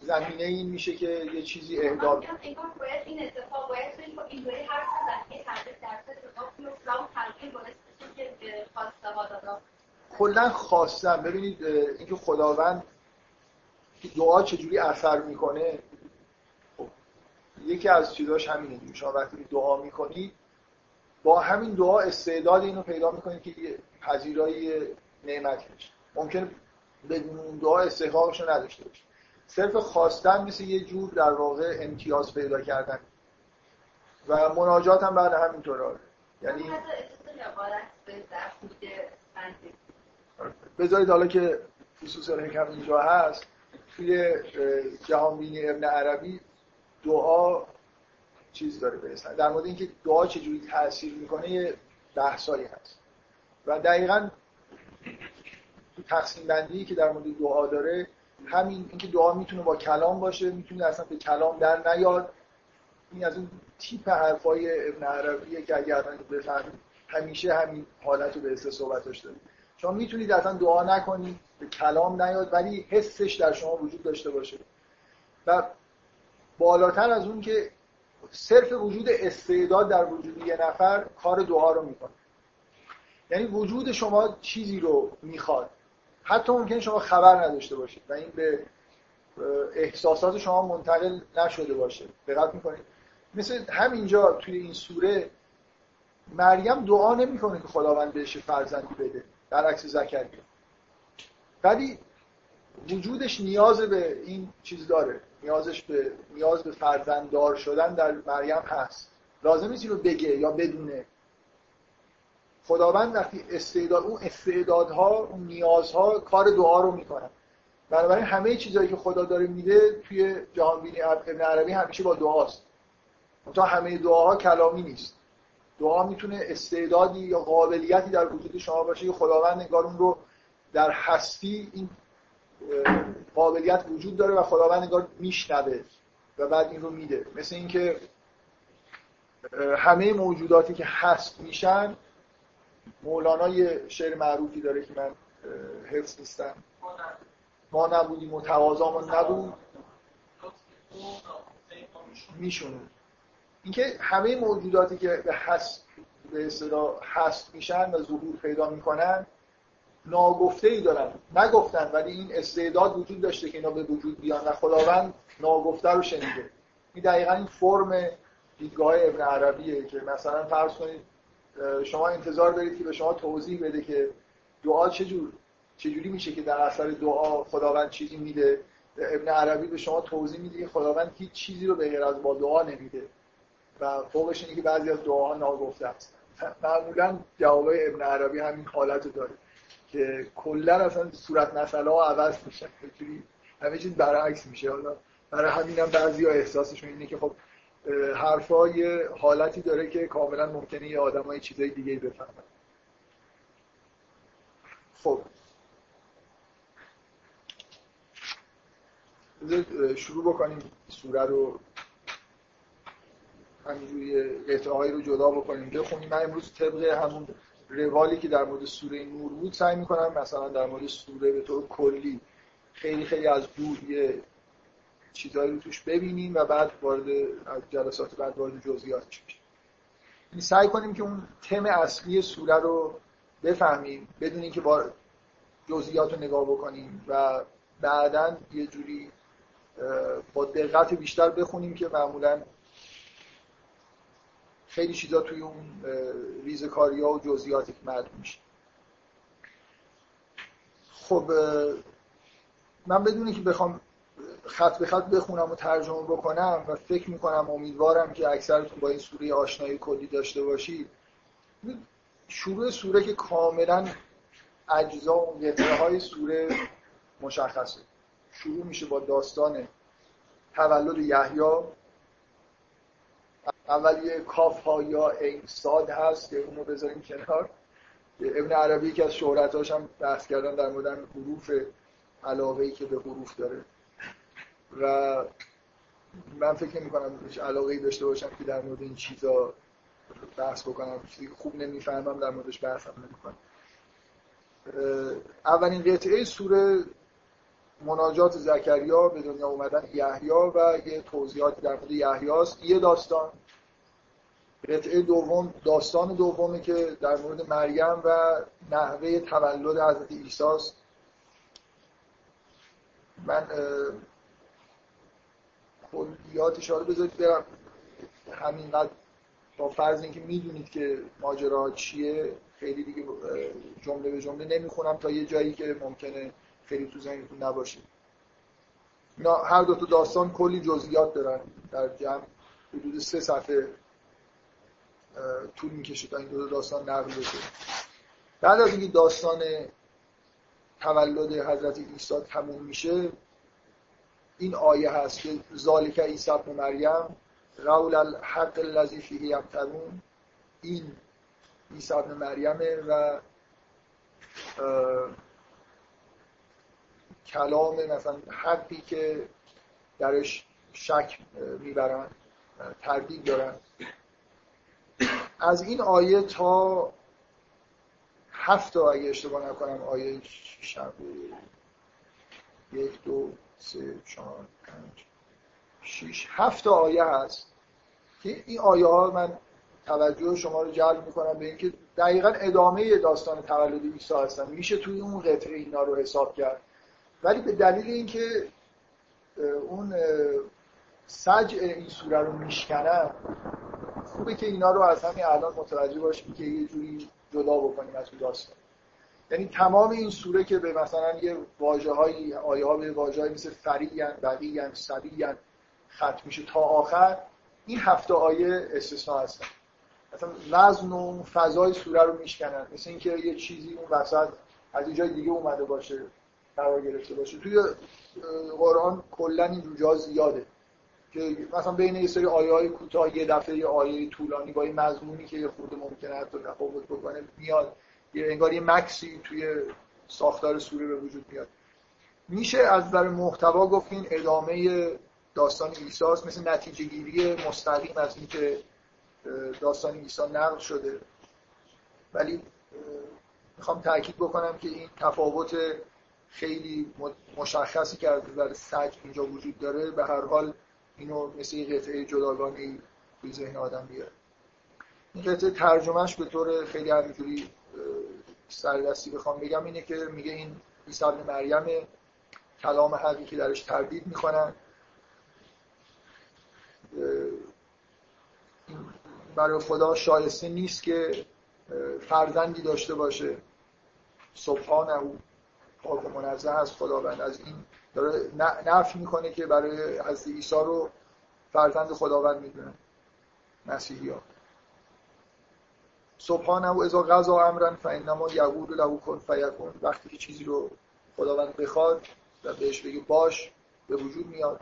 زمینه این میشه که یه چیزی اهدا کنه؟ باید این اتفاق باعث بشه که اینجوری هر چیزی تغییر درصد اتفاق میفته و اون تغییر باعث بشه که به خواسته ها دادا کلا خواستم. ببینید اینکه خداوند دعا چجوری اثر میکنه، خب یکی از چیزاش همینه دیگه. شما وقتی دعا میکنید با همین دعا استعداد اینو پیدا میکنید که پذیرای نعمت بشه. ممکن بدون دعا استحقاقش رو نداشته باشه. صرف خواستن مثل یه جور در واقع امتیاز پیدا کردن و مناجات هم بعد همینطوره. یعنی حتی احساس رقابت به ذخیره بنده بذارید حالا که فصوص الحکم اینجا هست، توی جهانبینی ابن عربی دعا چیز داره برسن در مورد اینکه دعا چجوری تأثیر میکنه یه بحثایی هست و دقیقاً تقسیم بندی که در مورد دعا داره همین، اینکه دعا میتونه با کلام باشه، میتونه اصلا به کلام در نیاد. این از اون تیپ حرفای ابن عربیه که اگه اصلا بفهمید همیشه همین حالت رو به صحبتش داره. شما میتونید اصلا دعا نکنید، به کلام نیاد، ولی حسش در شما وجود داشته باشه و بالاتر از اون که صرف وجود استعداد در وجود یه نفر کار دعا رو میکنه. یعنی وجود شما چیزی رو میخواد، حتی ممکنه شما خبر نداشته باشید و این به احساسات شما منتقل نشده باشه. دقت میکنید مثل همینجا توی این سوره مریم دعا نمیکنه که خداوند بهش فرزندی بده، در عکس زکریا، ولی وجودش نیاز به این چیز داره، نیاز به فرزنددار شدن در مریم هست. لازم نیست اینو بگه یا بدونه. خداوند وقتی اون استعدادها اون نیازها کار دعا رو میکنه. بنابراین همه چیزایی که خدا داره میده توی جهانبینی ابن عربی همیشه با دعاست. منتها همه دعاها کلامی نیست. دعا میتونه استعدادی یا قابلیتی در وجود شما باشه که خداوند انگار اون رو در هستی این قابلیت وجود داره و خداوند انگار میشنوه و بعد این رو میده. مثل اینکه همه موجوداتی که هست میشن. مولانا یه شعر معروفی داره که من حفظ نیستم. ما نبودیم و تقاضامون نبود میشونه. اینکه همه موجوداتی که به اصطلاح هست میشن و ظهور پیدا میکنن ناگفته‌ای دارن، نگفتن ولی این استعداد وجود داشته که اینا به وجود بیان و خداوند ناگفته رو شنیده. این دقیقاً این فرم دیدگاه ابن عربیه که مثلا فرض کنید شما انتظار دارید که به شما توضیح بده که دعا چجوری میشه که در اثر دعا خداوند چیزی میده. ابن عربی به شما توضیح میده که خداوند هیچ چیزی رو به غیر از با دعا نمیده و فوقش اینه که بعضی از دعاها ناگفته است. معمولا جوابای ابن عربی همین حالت داره که کلا اصلا صورت مسئله ها عوض میشه، همه چیز برعکس میشه. حالا برای همینم بعضیا احساسشون اینه که خب حرفا یه حالتی داره که کاملا ممکنه یه آدمای چیزای دیگه‌ای بفهمن. خب شروع بکنیم سوره رو، همینجوری قطعه‌هایی رو جدا بکنیم بخونیم. من امروز طبق همون روالی که در مورد سوره نور بود سعی می‌کنم مثلا در مورد سوره به طور کلی خیلی خیلی از دور یه چیزایی رو توش ببینیم و بعد از جلسات بعد وارد جزئیات بشیم. یعنی سعی کنیم که اون تم اصلی سوره رو بفهمیم بدون اینکه با جزئیات رو نگاه بکنیم و بعداً یه جوری با دقت بیشتر بخونیم که معمولاً خیلی چیزا توی اون ریزکاری ها و جزئیاتی که معلوم میشه. خب من بدونی که بخوام خط به خط بخونم و ترجمه بکنم و فکر میکنم امیدوارم که اکثرتون با این سوره آشنایی کلی داشته باشید. شروع سوره که کاملا اجزا و قطعه های سوره مشخصه. شروع میشه با داستان تولد یحیی. اول یه کاف ها یا انساد هست که اونو بذاریم کنار. ابن عربی که از شهرتاش هم بحث کردن در مورد حروف، علاقه‌ای که به حروف داره و من فکر نمی‌کنم علاقه‌ای داشته باشم که در مورد این چیزا بحث بکنم. چیزی که خوب نمی‌فهمم در موردش بحث نمی‌کنم. اولین قطعه سوره مناجات زکریا، به دنیا اومدن یحیی و یه توضیحات در مورد یحیی است. یه داستان. قطعه دوم داستان دومی که در مورد مریم و نحوه تولد حضرت عیسی است. من کلیاتش رو بذارید برم همینقدر با فرض اینکه میدونید که ماجرا چیه، خیلی دیگه جمله به جمله نمیخونم تا یه جایی که ممکنه خیلی تو ذهنتون نباشه. اینا هر دو تا داستان کلی جزئیات دارن، در جمع حدود 3 صفحه طول میکشه تا این دو داستان نقل بشه. بعد از اینکه داستان تولد حضرت عیسی تموم میشه، این آیه هست که ذالک عیسی ابن مریم قول الحق الذی فیه یمترون. این عیسی ابن مریمه و کلام مثلا حقی که درش شک میبرن، تردید دارن. از این آیه تا 7 تا اگه اشتباه نکنم آیه 6 7 تا آیه هست که این آیه ها من توجه شما رو جلب میکنم به اینکه دقیقاً ادامه داستان تولد عیسی هستن. میشه توی اون قطعه اینا رو حساب کرد، ولی به دلیل اینکه اون سجع این سوره رو میشکنن، خوبه که اینا رو از همین الان متوجه باشیم که یه جوری جدا بکنیم از اون داستان. یعنی تمام این سوره که به مثلا یه واژه‌های آیه ها به واژه‌های مثل فریان، بقیان، سبیان ختم میشه تا آخر، این 7 آیه استثنا هستن. مثلا وزن و فضای سوره رو میشکنن، مثل اینکه یه چیزی اون وسط از یه جای دیگه اومده باشه، قرار گرفته باشه. توی قرآن کلا این جور زیاده که مثلا بین یه سری آیه‌های کوتاه یه دفعه یه آیه طولانی با این مضمونی که یه خورده ممکنه حتی تفاوت بکنه میاد، یه انگار یه مکسی توی ساختار سوره به وجود میاد. میشه از در محتوا گفت این ادامه داستان عیسی است، مثل نتیجه گیری مستقیم از این که داستان عیسی نقل شده. ولی میخوام تاکید بکنم که این تفاوت خیلی مشخصی که از نظر سجع اینجا وجود داره به هر حال اینو مثل یه قطعه جداگانه به ذهن آدم بیاره. این قطعه ترجمهش به طور خیلی همینجوری سردستی بخوام بگم اینه که میگه این عیسی ابن مریم کلام حقی که درش تردید میکنن. برای خدا شایسته نیست که فرزندی داشته باشه، سبحانه او، پاک و منزه از خداوند. از این داره نفی میکنه که برای حضرت عیسی رو فرزند خداوند میدونن مسیحی ها. سبحانه و اذا قضی امرا فانما یقول له کن فیکون. وقتی که چیزی رو خداوند بخواد و بهش بگه باش، به وجود میاد.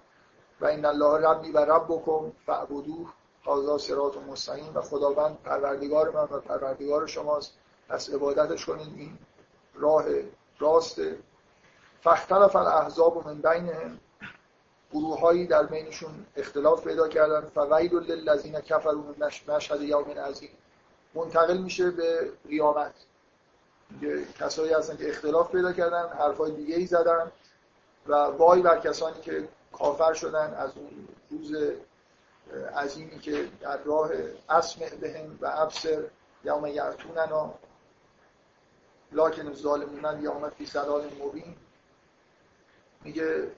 و ان الله ربی و ربکم فاعبدوه هذا صراط مستقیم. و خداوند پروردگار من و پروردگار شماست، پس عبادتش کنین. این راه راسته. فاختلف الاحزاب من بینهم. گروه‌هایی در بینشون اختلاف پیدا کردن. فویل للذین کفروا من مشهد یوم عظیم. منتقل میشه به قیامت. کسایی هستن که اختلاف پیدا کردن، حرفای دیگه‌ای زدن و وای بر کسانی که کافر شدن از اون روز عظیمی که در راه اسمع بهم و ابصر یوم یعتوننا لکن الظالمون یوم فی ضلال مبین. میگه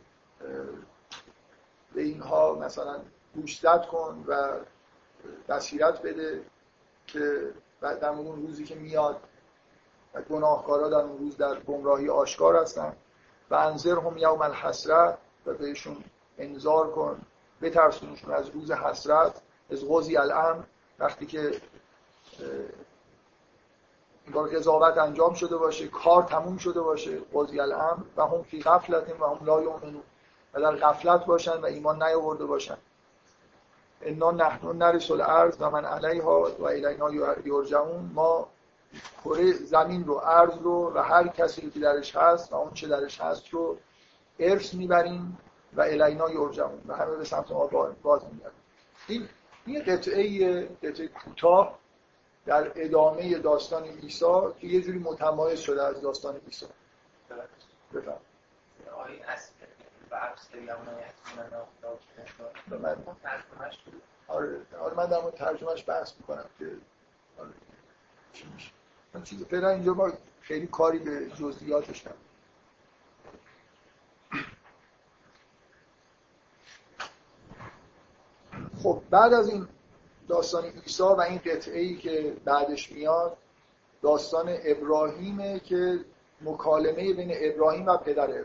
به اینها مثلا گوشزد کن و بصیرت بده که در اون روزی که میاد و گناهکارا در اون روز در گمراهی آشکار هستن و انذرهم یوم الحسره و بهشون انذار کن، بترسونشون از روز حسرت، از قضی الامر، وقتی که قضاوت انجام شده باشه، کار تموم شده باشه، قضی الامر و هم فی غفلت و هم لا یؤمنون، و در غفلت باشن و ایمان نیاورده باشن. انا نحن نرث الارض و من علیها و الینا یرجعون. ما کره زمین رو، ارض رو و هر کسی که درش هست و اون چه درش هست رو ارث میبریم و الینا یرجعون و همه به سمت ما باز میگردیم. این یه قطعه کوتاه در ادامه داستان عیسی که یه جوری متمایز شده از داستان عیسی. بفرمایید. آیه است و اصل یوم من ترجمه‌اش. آره من در مورد ترجمه‌اش بحث می‌کنم که آره چی میشه. من چیزی فعلا اینجا ما خیلی کاری به جزئیاتش نداریم. خب بعد از این داستان عیسی و این قطعه‌ای که بعدش میاد، داستان ابراهیمه که مکالمه بین ابراهیم و پدر ابراهیم.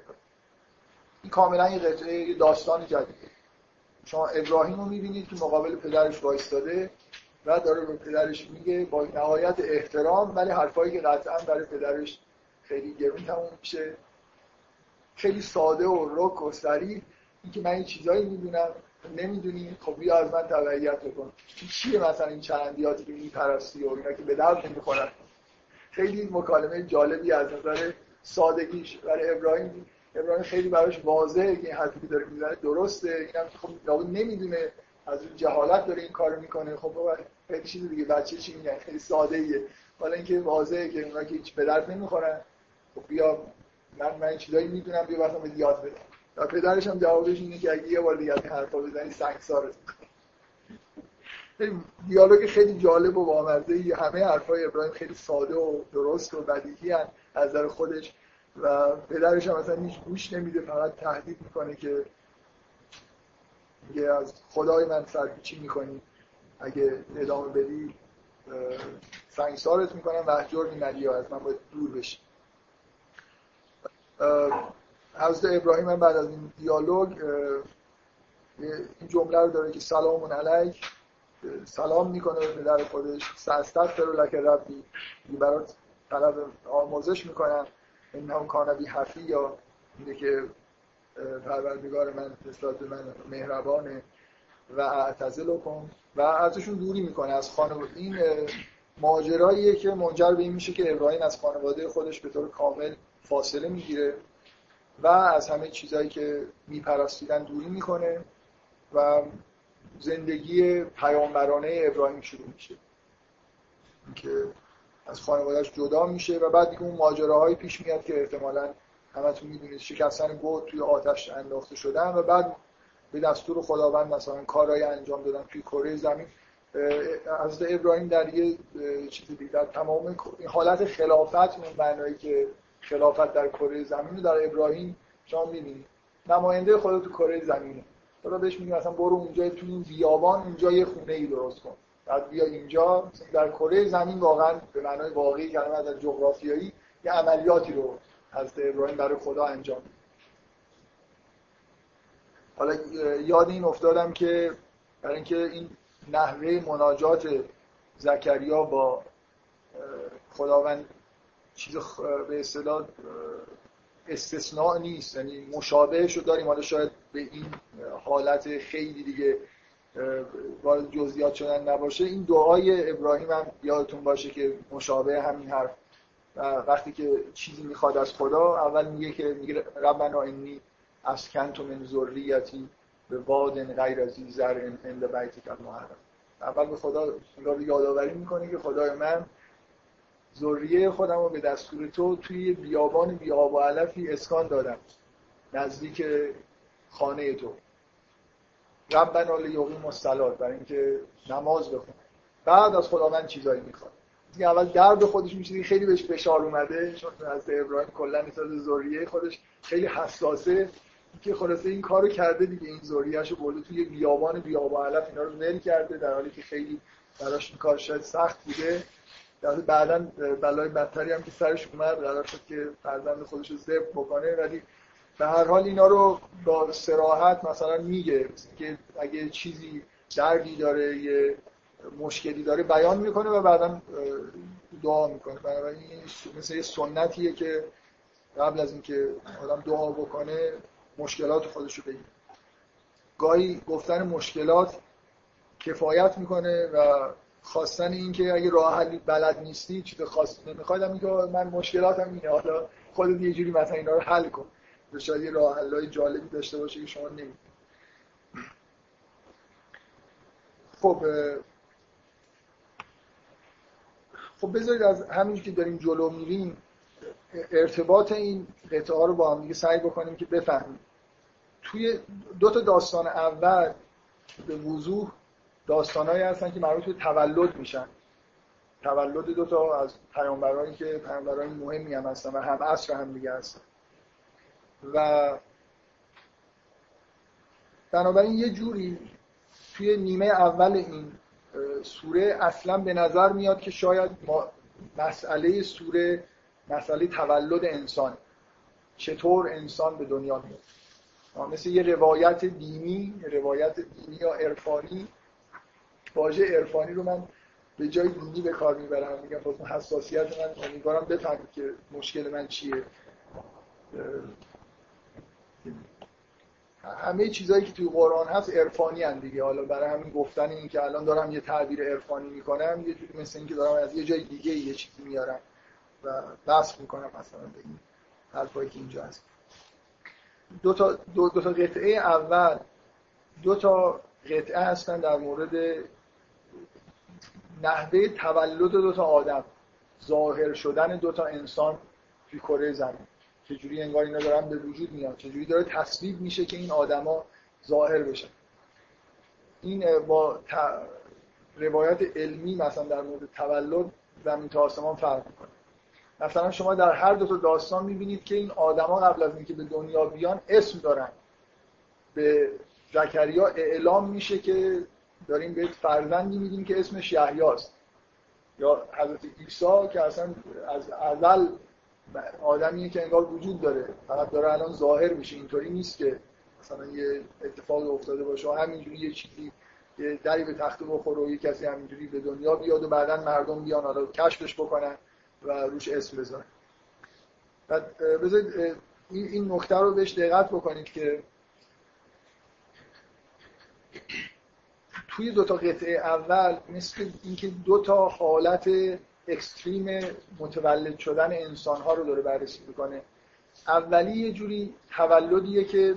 این کاملا یه قطعه داستان جدیده. شما ابراهیم رو میبینید که مقابل پدرش وایستاده و داره به پدرش میگه با نهایت احترام، ولی حرفایی که قطعا برای پدرش خیلی گرون تموم میشه. خیلی ساده و رک و سریع، اینکه من این چیزایی میدونم نمیدونی، خب بیا از من تبعیت بکن. چیه مثلا این چرندیاتی که میپرستی و اینا که به درد نمیخورن. خیلی مکالمه جالبی از نظر سادگیش برای ابراهیم خیلی براش واضحه که این حرفی که داره میزنه درسته، اینم خب لابد نمیدونه، از اون جهالت داره این کارو میکنه. خب خیلی چیز دیگه بچه چی میگن، خیلی ساده ایه. حالا اینکه واضحه که اونا که هیچ به درد نمیخورن، خب بیا من این چیزایی میدونم، بیا واسم یاد بده. و پدرش هم جوابش اینه که اگه یه بار دیگه این حرفا بزنی سنگسارت میکنه. دیالوگ خیلی جالب و بامزه‌ای، همه حرفای ابراهیم خیلی ساده و درست و بدیهی هست از نظر خودش و پدرش هم اصلا هیچ گوش نمیده، فقط تهدید میکنه که میگه از خدای من سرپیچی میکنی، اگه ادامه بدی سنگسارت میکنم و احجرنی ملیعا، از من باید دور بشی. حضرت ابراهیم هم بعد از این دیالوگ این جمله رو داره که سلامون علیک، سلام میکنه به پدر خودش، سأستغفر لک ربی، برات طلب آموزش میکنم، انه کان بی حفیا، اینه که پروردگار من نسبت به من مهربانه، و اعتزلکم، و ازشون دوری میکنه از خانواده. این ماجراییه که منجر به این میشه که ابراهیم از خانواده خودش به طور کامل فاصله میگیره و از همه چیزایی که میپرستیدن دوری میکنه و زندگی پیامبرانه ابراهیم شروع میشه که از خانوادهش جدا میشه. و بعد دیگه اون ماجراهای پیش میاد که احتمالاً همتون میدونید، شکستن گود توی آتش انداخته شدن و بعد به دستور خداوند مثلا کارهای انجام دادن توی کره زمین. از ابراهیم در یه چیزی دیگه، در تمام حالت خلافت، اون معنایی که خلافت در کره زمین رو در ابراهیم شما می‌بینید، نماینده خدا تو کره زمینه. خدا بهش میگه مثلا برو اونجا تو این بیابان، اونجا یه خونه‌ای درست کن، بعد بیا اینجا. در کره زمین واقعا به معنای واقعی کلمه از جغرافیایی یه عملیاتی رو از ابراهیم برای خدا انجام میده. حالا یاد این افتادم که برای اینکه این نحوه مناجات زکریا با خداوند چیز به اصطلاح استثناء نیست، یعنی مشابهش رو داریم. حالا شاید به این حالت خیلی دیگه وارد جزئیات شدن نباشه. این دعای ابراهیم هم یادتون باشه که مشابه همین حرف، وقتی که چیزی میخواد از خدا، اول میگه که ربنا انی اسکنت من ذریتی به واد غیر ذی زرع عند بیتک المحرم. اول به خدا یادآوری میکنه که خدای من ذریه خودم رو به دستور تو توی بیابان بی آب و علفی اسکان دادم نزدیک خانه تو، ربنا لیقیموا الصلاة، برای اینکه نماز بخونن. بعد از خداوند چیزایی میخواد. دیگه اول درد خودش میشه، خیلی بهش فشار اومده، چون از ابراهیم کلا مثل ذریه خودش خیلی حساسه که خلاصه این کارو کرده دیگه، این ذریه‌شو برده توی بیابان بیابالف، اینا رو ول کرده، در حالی که خیلی براش این کار شاید سخت بوده. بعداً بلای بدتری هم که سرش اومد، قرار شد که فرزند خودش رو ذبح بکنه، ولی به هر حال اینا رو با صراحت مثلا میگه که اگه چیزی دردی داره، یه مشکلی داره بیان میکنه و بعداً دعا میکنه. بنابراین مثل یه سنتیه که قبل از اینکه آدم دعا بکنه مشکلات خودش رو بگه. گاهی گفتن مشکلات کفایت میکنه و خواستن این که اگه راه حلی بلد نیستی، چیز خاصی نمیخواد، همین که من مشکلاتم اینه، حالا خودت یه جوری مثلا اینا رو حل کن. شاید یه راه حلای جالبی داشته باشه که شما نمیدونید. خب بذارید از همین که داریم جلو میریم ارتباط این قطعه رو با هم دیگه سعی بکنیم که بفهمیم. توی دو تا داستان اول به وضوح داستانایی هستن که مربوط به تولد میشن، تولد دو تا از پیامبرانی که پیامبران مهمی هم هستن و هم عصر هم دیگه هستن، و بنابراین یه جوری توی نیمه اول این سوره اصلا به نظر میاد که شاید مسئله سوره مسئله تولد انسان، چطور انسان به دنیا میاد، مثل یه روایت دینی، یا عرفانی. واژه عرفانی رو من به جای دینی به کار میبرم، میگم واسه حساسیت من امیدوارم بفهمید که مشکل من چیه. همه چیزایی که توی قرآن هست عرفانی هستن دیگه. حالا برای همین گفتن این که الان دارم یه تعبیر عرفانی میکنم یه جوری مثل این که دارم از یه جای دیگه یه چیزی میارم و بحث میکنم مثلا به این حرفایی که اینجا هست. دو تا قطعه اول دو تا قطعه هستن در مورد نحوه تولد دو تا آدم، ظاهر شدن دو تا انسان توی کره زمین، چجوری انگار اینا دارن به وجود میان، چجوری داره تصویب میشه که این آدما ظاهر بشن. این با روایت علمی مثلا در مورد تولد زمین تا آسمان فرق میکنه. مثلا شما در هر دو تا داستان میبینید که این آدما قبل از اینکه به دنیا بیان اسم دارن. به زکریا اعلام میشه که داریم به فرزندی میدیم که اسمش یحیی است، یا حضرت عیسی که اصلا از ازل آدمیه که انگار وجود داره، فقط داره الان ظاهر میشه. اینطوری نیست که مثلا یه اتفاق افتاده باشه و همینجوری یه چیزی یه دری به تخته بخوره و یه کسی همینجوری به دنیا بیاد و بعدن مردم بیان حالا کشفش بکنن و روش اسم بذارن. بعد بذارید این نکته رو بهش دقت بکنید که توی دو تا قطعه اول مثل اینکه دو تا حالت اکستریم متولد شدن انسان ها رو داره بررسی میکنه. اولی یه جوری تولدیه که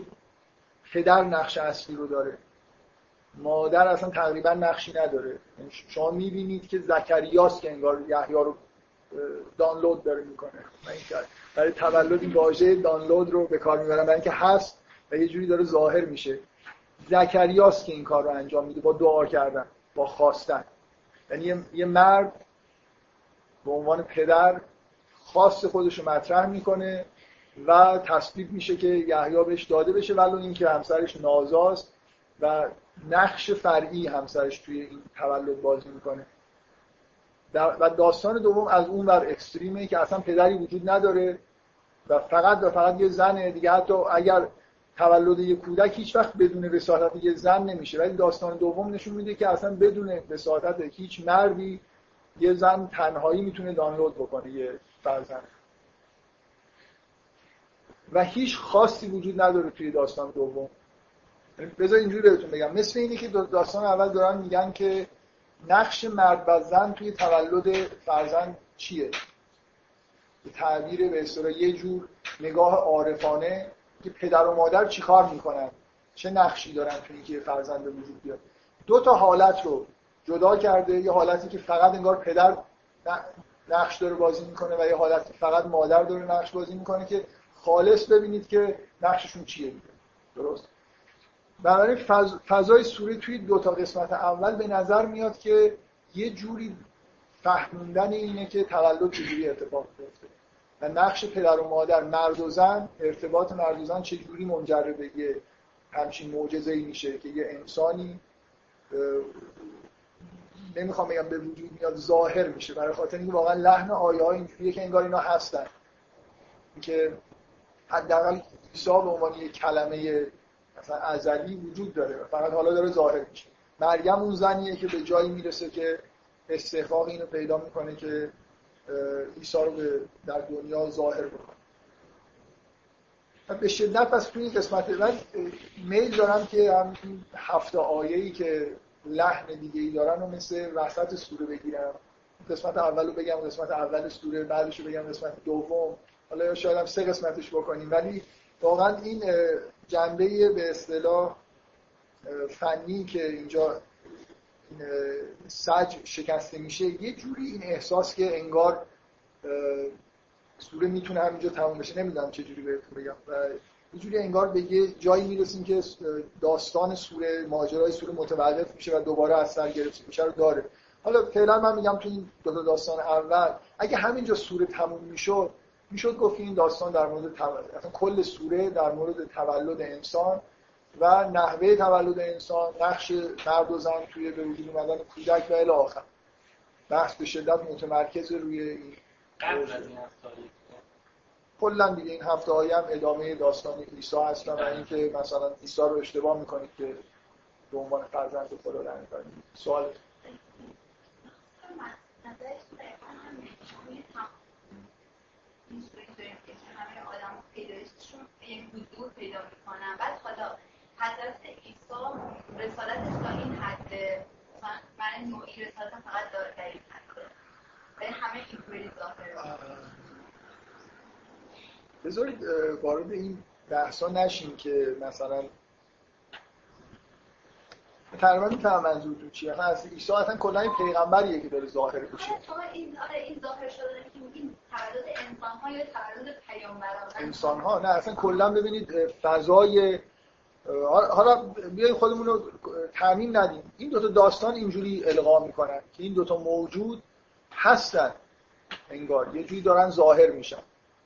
پدر نقش اصلی رو داره، مادر اصلا تقریبا نقشی نداره. شما میبینید که زکریاست که انگار یحیی رو دانلود داره میکنه. من این برای تولد این واژه دانلود رو به کار میبرم برای اینکه هست و یه جوری داره ظاهر میشه. زکریاست که این کار رو انجام میده با دعا کردن، با خواستن. یعنی یه مرد به عنوان پدر خواست خودش رو مطرح میکنه و تصدیق میشه که یحیی بهش داده بشه، ولی اینکه همسرش نازاست و نقش فرعی همسرش توی این تولد بازی میکنه. و داستان دوم از اون ور اکستریمه که اصلا پدری وجود نداره و فقط یه زنه دیگه. حتی اگر تولد یه کودک هیچ وقت بدون وساطت یه زن نمیشه، ولی داستان دوم نشون میده که اصلا بدون وساطت هیچ مردی یه زن تنهایی میتونه دانلود بکنه یه فرزند. و هیچ خاصی وجود نداره توی داستان دوم. بذار اینجوری بهتون بگم، مثل اینه که داستان اول دارن میگن که نقش مرد و زن توی تولد فرزند چیه؟ به تعبیر به اصطلاح یه جور نگاه عارفانه که پدر و مادر چی کار میکنن، چه نقشی دارن توی اینکه فرزند به وجود بیاد. دو تا حالت رو جدا کرده، یه حالتی که فقط انگار پدر نقش داره بازی میکنه و یه حالتی فقط مادر داره نقش بازی میکنه که خالص ببینید که نقششون چیه دیگه. درست؟ برای فضای سوره توی دو تا قسمت اول به نظر میاد که یه جوری فهموندن اینه که تولد چجوری اتفاق میفته و نقش پدر و مادر، مرد و زن، ارتباط مرد و زن چجوری منجر به یه همچین معجزه‌ای میشه که یه انسانی نمیخوام بگم به وجود میاد، ظاهر میشه. برای خاطر اینکه واقعا لحن آیه ها اینجوریه که انگار اینا هستن، اینکه حداقل عیسی به عنوان یه کلمه مثلا ازلی وجود داره، فقط حالا داره ظاهر میشه. مریم اون زنیه که به جایی میرسه که استحقاق اینو پیدا میکنه که عیسی رو در دنیا ظاهر بکنه. به شدت پس توی این قسمت من میل دارم که هم این 7 آیه‌ای که لحن دیگه‌ای دارن رو مثل وسط سوره بگیرم، قسمت اولو بگم، قسمت اول سوره بعدشو بگم، قسمت دوم، حالا یا شاید هم 3 قسمتش بکنیم. ولی واقعا این جنبه به اصطلاح فنی که اینجا این سج شکسته میشه، یه جوری این احساس که انگار سوره میتونه همینجا تموم بشه، نمیدونم چه جوری بهتون بگم، یه جوری انگار به یه جایی میرسیم که داستان سوره، ماجرای سوره متوقف میشه و دوباره از سر گرفته میشه رو داره. حالا فعلا من میگم تو این دو تا داستان اول اگه همینجا سوره تموم میشد، میشد گفت این داستان در مورد اصلا کل سوره در مورد تولد انسان و نحوه تولد انسان، نقش مرد و زن توی به وجود اومدن کودک و الی آخر. بحث به شدت متمرکز روی این قبل از این افتاری کلا دیگه. این 7 آیه هم ادامه داستان عیسی هستن و اینکه مثلا عیسی رو اشتباه میکنید که به عنوان فرزند خدا در میارید. سوال پیدا میکنن. بعد خدا حضرت عیسی رسالتش تا این حده، من نوعی رسالت فقط داره در این حده و همه این طوری ظاهره. بذارید وارد این بحثا نشیم که مثلا تقریبا میتونم منظورتون چیه. عیسی اصلا کلا این پیغمبریه که داره ظاهر میشه. این ظاهر شدنه که میگیم تولد انسان‌ها یا تولد پیامبران انسان‌ها، نه اصلا کلا ببینید فضای حالا بیایید خودمون رو تعمیم ندیم. این دوتا داستان اینجوری القا میکنن که این دوتا موجود هستن، انگار یه جوری دارن ظاهر میشن،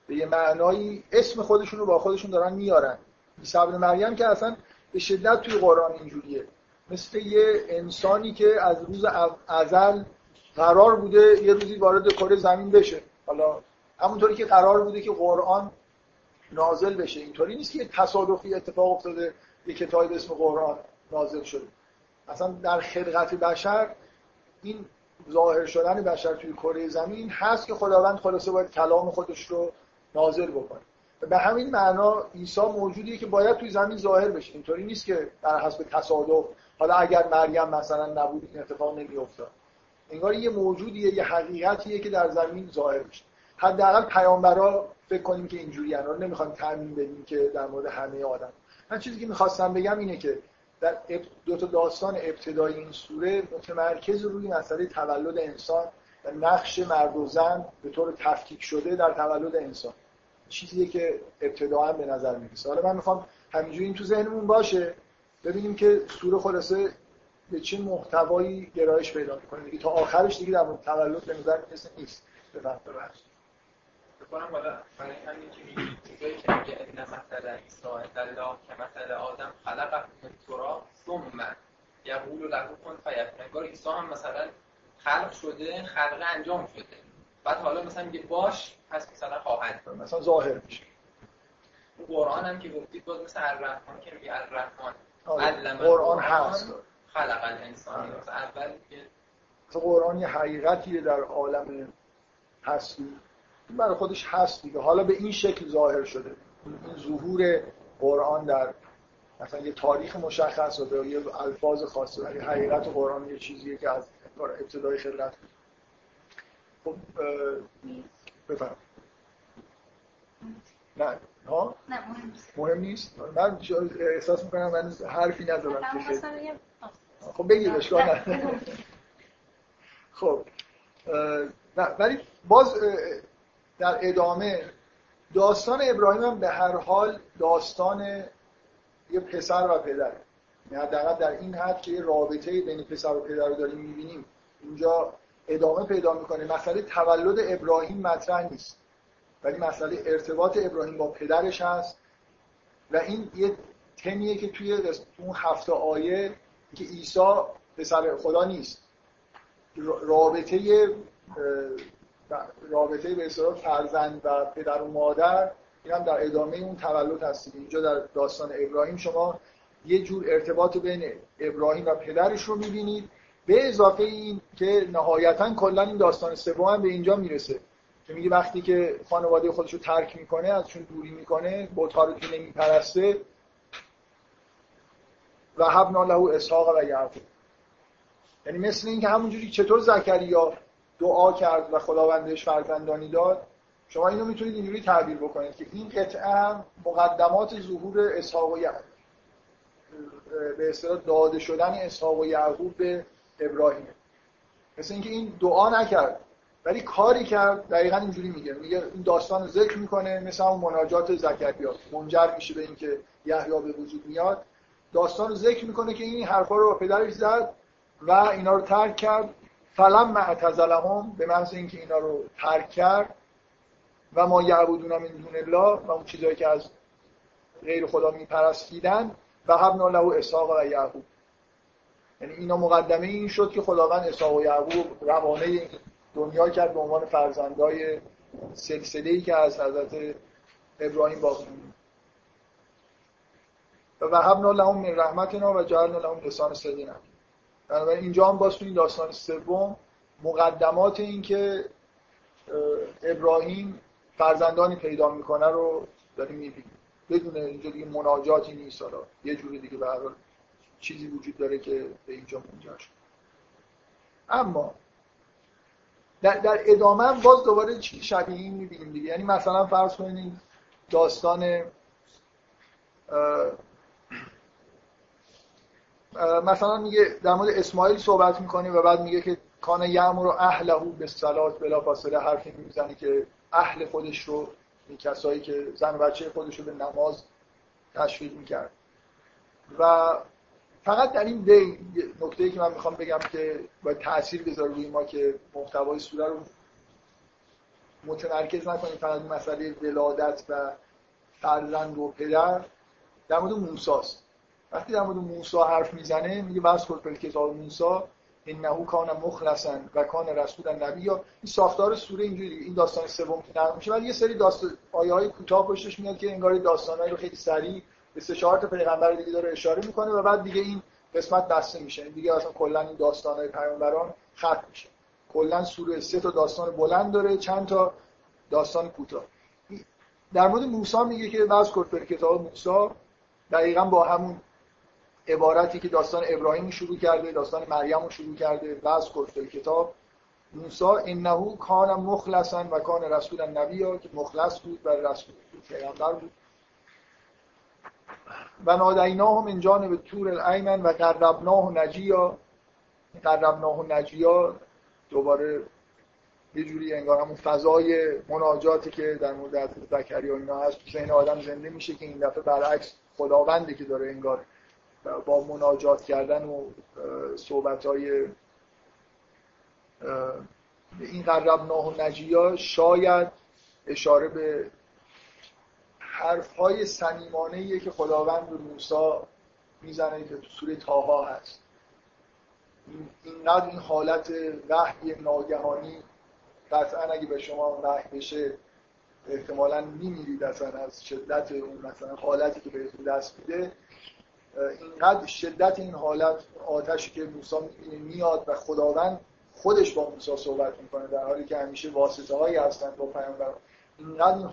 به یه معنایی اسم خودشون رو با خودشون دارن میارن. عیسی ابن مریم که اصلا به شدت توی قرآن اینجوریه، مثل یه انسانی که از روز ازل قرار بوده یه روزی وارد کره زمین بشه. حالا همونطوری که قرار بوده که قرآن نازل بشه، اینطوری نیست که یه تصادفی اتفاق افتاده یه کتابی به اسم قرآن نازل شده. اصلا در خلقت بشر این ظاهر شدن بشر توی کره زمین هست که خداوند خلاصه باید کلام خودش رو نازل بکنه. به همین معنا عیسی موجودیه که باید توی زمین ظاهر بشه، اینطوری نیست که در حسب تصادف. حالا اگر مریم مثلا نبود این اتفاق نمی‌افتاد. انگار یه موجودیه، یه حقیقتیه که در زمین ظاهر میشه. حداقل پیامبرا فکر کنیم که اینجوریه، رو نمی‌خوام تعمیم بدیم که در مورد همه آدم. من چیزی که می‌خواستم بگم اینه که در دو تا داستان ابتدایی این سوره متمرکز روی مسئله تولد انسان و نقش مرد و زن به طور تفکیک شده در تولد انسان، چیزیه که ابتداعا به نظر میرسه. حالا من میخوام همینجوری این تو ذهنمون باشه، ببینیم که سوره خلاصه به چه محتوایی گرایش پیدا میکنه دیگه. تا آخرش دیگه در مورد تولد به نظر میرسه نیست. بکنم بالا برای همین که میگید چیزایی که میگه این مثل عیسی الله که مثل آدم خلقه من تراب ثم یقول له کن فیکون. انگار عیسی هم مثلا خلق شده، خلقه انجام شده، بعد حالا مثلا میگه باش پس مثلا خواهد بود، مثلا ظاهر میشه. قرآن هم که گفتید باز مثل الرحمن که میگه الرحمن علم قرآن هست خلق الانسان. مثلا اول که قرآن یه حقیقتیه در عالم هستی، این برای خودش هست دیگه، حالا به این شکل ظاهر شده. این ظهور قرآن در مثلا یه تاریخ مشخص و یه الفاظ خاصه، ولی حقیقت قرآن یه چیزیه که از ابتدای خلقت. خب بفرم. نه مهم نیست. من احساس میکنم من حرفی نزدم. خب بگید اشکال نداره. خب ولی باز در ادامه داستان ابراهیم هم به هر حال داستان یه پسر و پدر، یعنی حداقل در این حد که یه رابطه بین پسر و پدر رو داریم می‌بینیم، اینجا ادامه پیدا می‌کنه. مسئله تولد ابراهیم مطرح نیست، ولی مسئله ارتباط ابراهیم با پدرش هست و این یه تمیه که توی اون 7 آیه که عیسی پسر خدا نیست، رابطه به اصطلاح فرزند و پدر و مادر، این هم در ادامه اون تولد هستید. اینجا در داستان ابراهیم شما یه جور ارتباط بین ابراهیم و پدرش رو می‌بینید، به اضافه این که نهایتاً کلاً این داستان سوم هم به اینجا میرسه که میگه وقتی که خانواده خودش رو ترک میکنه، ازشون دوری میکنه، بت‌ها رو که نمیپرسته، و وهبنا له اسحاق و یعقوب، یعنی مثل اینکه همونجوری چطور زکریا دعا کرد و خداوندش فرزندانی داد، شما اینو میتونید اینجوری تعبیر بکنید که این قطعه هم مقدمات ظهور اسحاق و یعقوب، به اصطلاح داده شدن اسحاق و یعقوب به ابراهیم. مثل اینکه این دعا نکرد ولی کاری کرد، دقیقاً اینجوری میگه این داستان رو ذکر میکنه، مثل اون مناجات زکریا منجر میشه به اینکه یحیی به وجود میاد. داستان رو ذکر میکنه که این حرفا رو با پدرش زد و اینا رو ترک کرد، فلما اعتزلهم، به معنی اینکه اینا رو ترک کرد، و ما یعبدون من دون الله، و اون چیزایی که از غیر خدا میپرستیدن، و وهبنا له اسحاق و یعقوب، یعنی اینا مقدمه این شد که خداوند اسحاق و یعقوب روانه دنیا کرد به عنوان فرزندای سلسله‌ای که از حضرت ابراهیم باقی مونده. و وهبنا لهم من رحمتنا و جعلنا لهم لسان صدق. بنابراین اینجا هم باز تو این داستان سوم مقدمات این که ابراهیم فرزندانی پیدا میکنه رو داریم میبینیم، بدون اینجا دیگه مناجاتی نیست، حالا یه جوری دیگه به هر حال چیزی وجود داره که به اینجا منجر شد. اما در ادامه هم باز دوباره چیز شبیه این میبینیم دیگه، یعنی مثلا فرض کنید داستان مثلا میگه در مورد اسماعیل صحبت میکنه و بعد میگه که کان یعمر اهله بالصلاه، بلافاصله حرفی میزنه که اهل خودش رو، این کسایی که زن و بچه خودش رو به نماز تشویق میکرد. و فقط در این نکته‌ای که من میخوام بگم که باید تأثیر بذاره روی ما که محتوای سوره رو متمرکز نکنیم فقط مسئله ولادت و فرزند و پدر، در مورد موسی است. وقتی در مورد موسی حرف میزنه میگه واسکل کتاب موسی انه کان مخلصا و کان رسولا نبیا. این ساختار سوره اینجوری، این داستان سوم که نقل میشه ولی یه سری آیه‌های کوتاه پشتش میاد که انگار داستانایی رو خیلی سریع به 3-4 تا پیغمبر دیگه داره اشاره میکنه و بعد دیگه این قسمت بسته میشه، این دیگه اصلا کلا این داستانای پیامبران ختم میشه. کلا سوره 3 تا داستان بلند داره، چند تا داستان کوتاه. در مورد موسی میگه که واسکل کتاب موسی، دقیقاً با همون عبارتی که داستان ابراهیم شروع کرده، داستان مریم رو شروع کرده، باز گفت کتاب موسی انه کان مخلصا و کان رسولا نبیا، که مخلص بود و رسول بود، پیامبر بود. و نادیناهم من جانب طور الایمن و قربناه نجیا، دوباره یه جوری انگار همون فضای مناجاتی که در مورد حضرت زکریا اینا هست تو ذهن آدم زنده میشه که این دفعه برعکس خداونده که داره انگار با مناجات کردن و صحبت‌های این قربناه و نجیا شاید اشاره به حرف‌های صمیمانه‌ایه که خداوند به موسی میزنه که تو سوره طاها هست. اینقدر این حالت وحی ناگهانی قطعاً اگه به شما وحی بشه احتمالاً می‌میرید اصلا از شدت اون مثلا حالتی که بهتون دست میده. اینقدر شدت این حالت آتشی که موسی میاد و خداوند خودش با موسی صحبت میکنه در حالی که همیشه واسطه هایی هستن با پیامبران، اینقدر این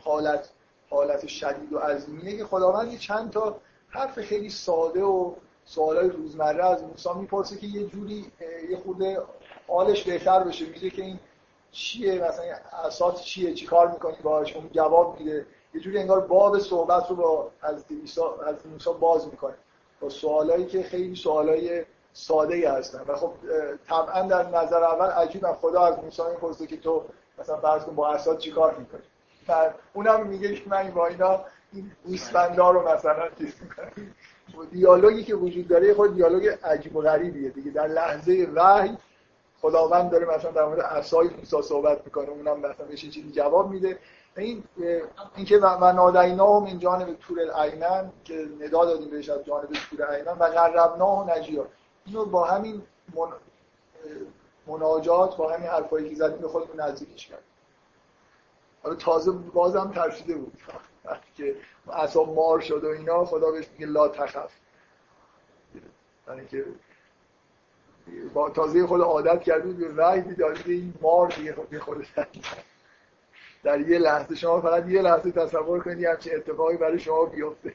حالت شدید و عظیمیه که خداوند چند تا حرف خیلی ساده و سوالای روزمره از موسی میپرسه که یه جوری یه خورده حالش بهتر بشه. میگه که این چیه، مثلا اساس چیه، چیکار میکنی باهاش، اون جواب میده، یه جوری انگار باب صحبت رو با از موسی باز میکنه و سوالایی که خیلی سوالای ساده‌ای هستن. و خب طبعا در نظر اول عجیبه، خدا از موسی می‌پرسه که تو مثلا فرض کن با اسد چیکار می‌کنی، اونم میگه من با اینا این گوسفندا رو مثلا چیز می‌کنم. دیالوگی که وجود داره خود دیالوگ عجیب و غریبیه دیگه. در لحظه وحی خداوند داره مثلا در مورد عصای موسی صحبت می‌کنه، اونم مثلا یه چیزی جواب میده. این که و نادیناهم من جانب طور العینن، که ندا دادیم بهش از جانب طور العینن، و قربناه نجیار، اینو با همین مناجات، با همین حرفایی که زدیم به خودمون نزدیکش کرد. حالا تازه بازم ترسیده بود وقتی که اعصاب مار شد و اینا، خدا بهش میگه لا تخف، یعنی که با تازه خود عادت کرده بود به وحی بیداری این مار دیگه خود در یه لحظه. شما فقط یه لحظه تصور کنید همچین اتفاقی برای شما بیفته،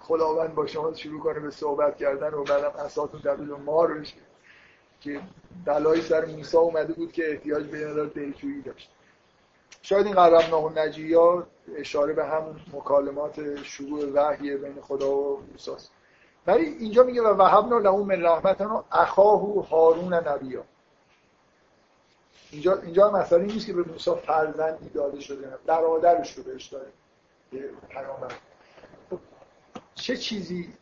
خداوند با شما شروع کنه به صحبت کردن و بعدم اعصابتون در دل مار بشه که بلای سر موسی اومده بود که احتیاج به یه دلجویی داشت. شاید این قربناه و نجیه اشاره به همون مکالمات شروع وحی بین خدا و موسی است. ولی اینجا میگه و وهبنا له من رحمتنا اخاه هارون نبیا. اینجا مسئله نیست که به موسی فرزندی داده شده، برادرش رو بهش داده پیامبر. چه چیزی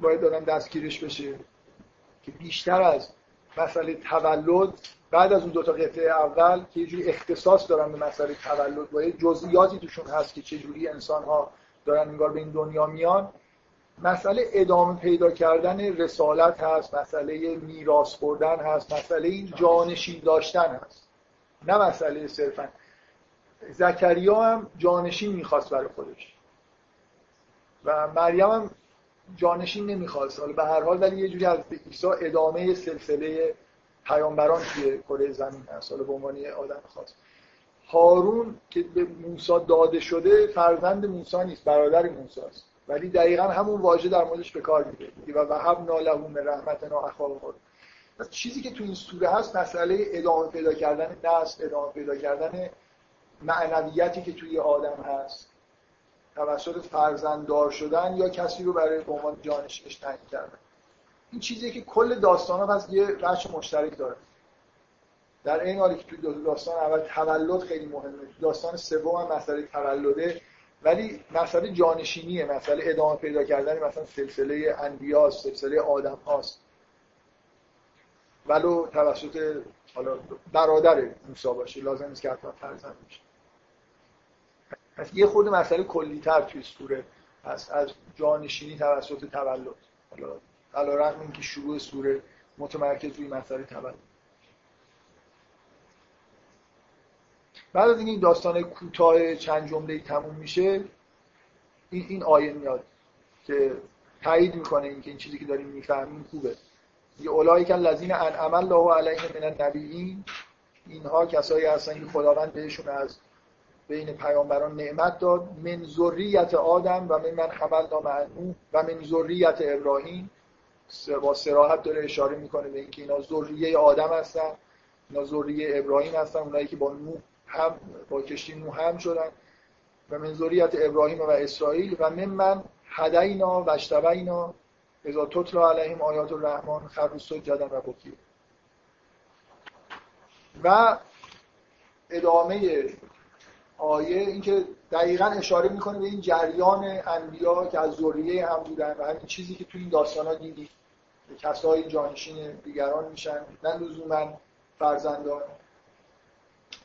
باید آدم دستگیرش بشه که بیشتر از مسئله تولد، بعد از اون دو تا قطعه اول که یه جوری اختصاص دارن به مسئله تولد و یه جزئیاتی توشون هست که چجوری انسان‌ها دارن انگار به این دنیا میان، مسئله ادامه پیدا کردن رسالت هست، مسئله میراث بردن هست، مسئله این جانشین داشتن هست، نه مسئله صرفا. زکریا هم جانشین میخواست برای خودش و مریم هم جانشین نمیخواست، حالا به هر حال ولی یه جوری از عیسی ادامه سلسله پیامبران توی کره زمین هست، حالا به عنوان یه آدم خاص. هارون که به موسی داده شده فرزند موسی نیست، برادر موسی است، ولی دقیقا همون واژه در موردش به کار میره و وهبنا له من رحمتنا اخاه هارون. پس چیزی که تو این سوره هست مسئله ادامه پیدا کردن نسل، ادامه پیدا کردن معنویتی که توی آدم هست توسط فرزنددار شدن یا کسی رو برای به عنوان جانشینش تعیین کردن. این چیزیه که کل داستانا پس یه رشت مشترک داره. در این حالی که توی داستان اول تولد خیلی مهمه، داستان سوم هم مسئله تولده، ولی مسئله جانشینیه، مسئله ادامه پیدا کردن مثلا سلسله انبیاء، سلسله آدم هاست، ولو توسط حالا برادر موسی باشه، لازم نیست که حتما فرزند باشه. پس یه خود مسئله کلی‌تر توی سوره هست از جانشینی توسط تولد، حالا علی‌رغم اینکه شروع سوره متمرکز روی مسئله تولد. بعد از این داستان کوتاه چند جمله‌ای تموم میشه، این آیه میاد که تایید میکنه اینکه این چیزی که داریم میفهمیم خوبه. یه اولئک الذین انعم الله علیهم من النبیین، اینها کسایی هستن که خداوند بهشون از بین پیامبران نعمت داد. من ذریت آدم و من حملنا مع نوح و من ذریت ابراهیم، با صراحت داره اشاره میکنه به اینکه اینا ذریه آدم هستن، اینا ذریه ابراهیم هستن، اونایی که با نوح هم با کشتی نوح هم شدن، و من ذریت ابراهیم و اسرائیل و من هدینا و اجتبینا اذا تتلی علیهم آیات الرحمن خروا سجدا و بکیوا. و ادامه آیه اینکه دقیقاً اشاره میکنه به این جریان انبیا که از ذریه هم بودن و همین چیزی که تو این داستانا دیدی، کسایی جانشین دیگران میشن، نه لزوماً فرزندان.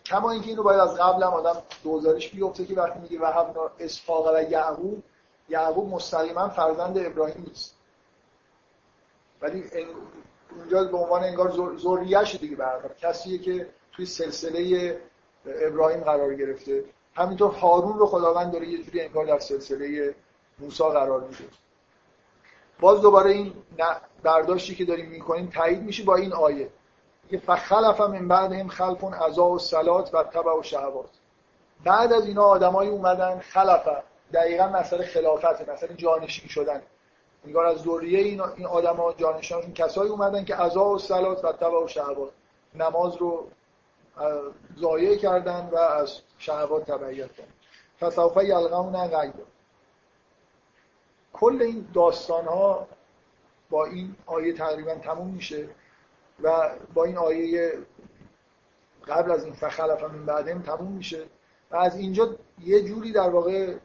کما اینکه اینو باید از قبل هم آدم دوزارش بیفته که وقتی میگه وهبنا اسحاق و یعقوب، یعقوب مستقیما فرزند ابراهیم نیست، ولی اونجا به عنوان انگار ذریه‌اش دیگه برقرار، کسیه که توی سلسله ابراهیم قرار گرفته. همینطور هارون رو خداوند داره یه جوری انگار در سلسله موسی قرار میده. باز دوباره این برداشتی که داریم میکنیم تایید میشه با این آیه که فخلف من بعدهم خلف عزاء الصلاة و تبع الشهوات. بعد از اینا آدمایی اومدن خلف، دقیقاً مسئله خلافت، مسئله جانشین شدن، انگار از ذریه این آدما جانشینشون کسایی اومدن که عزاء الصلاة و تبع الشهوات، نماز رو ضایع کردن و از شهوات تبعیت کردن. فسوف یلقون غیا. کل این داستان‌ها با این آیه تقریباً تموم میشه و با این آیه قبل از این فخلف من بعدهم تموم میشه و از اینجا یه جوری در واقع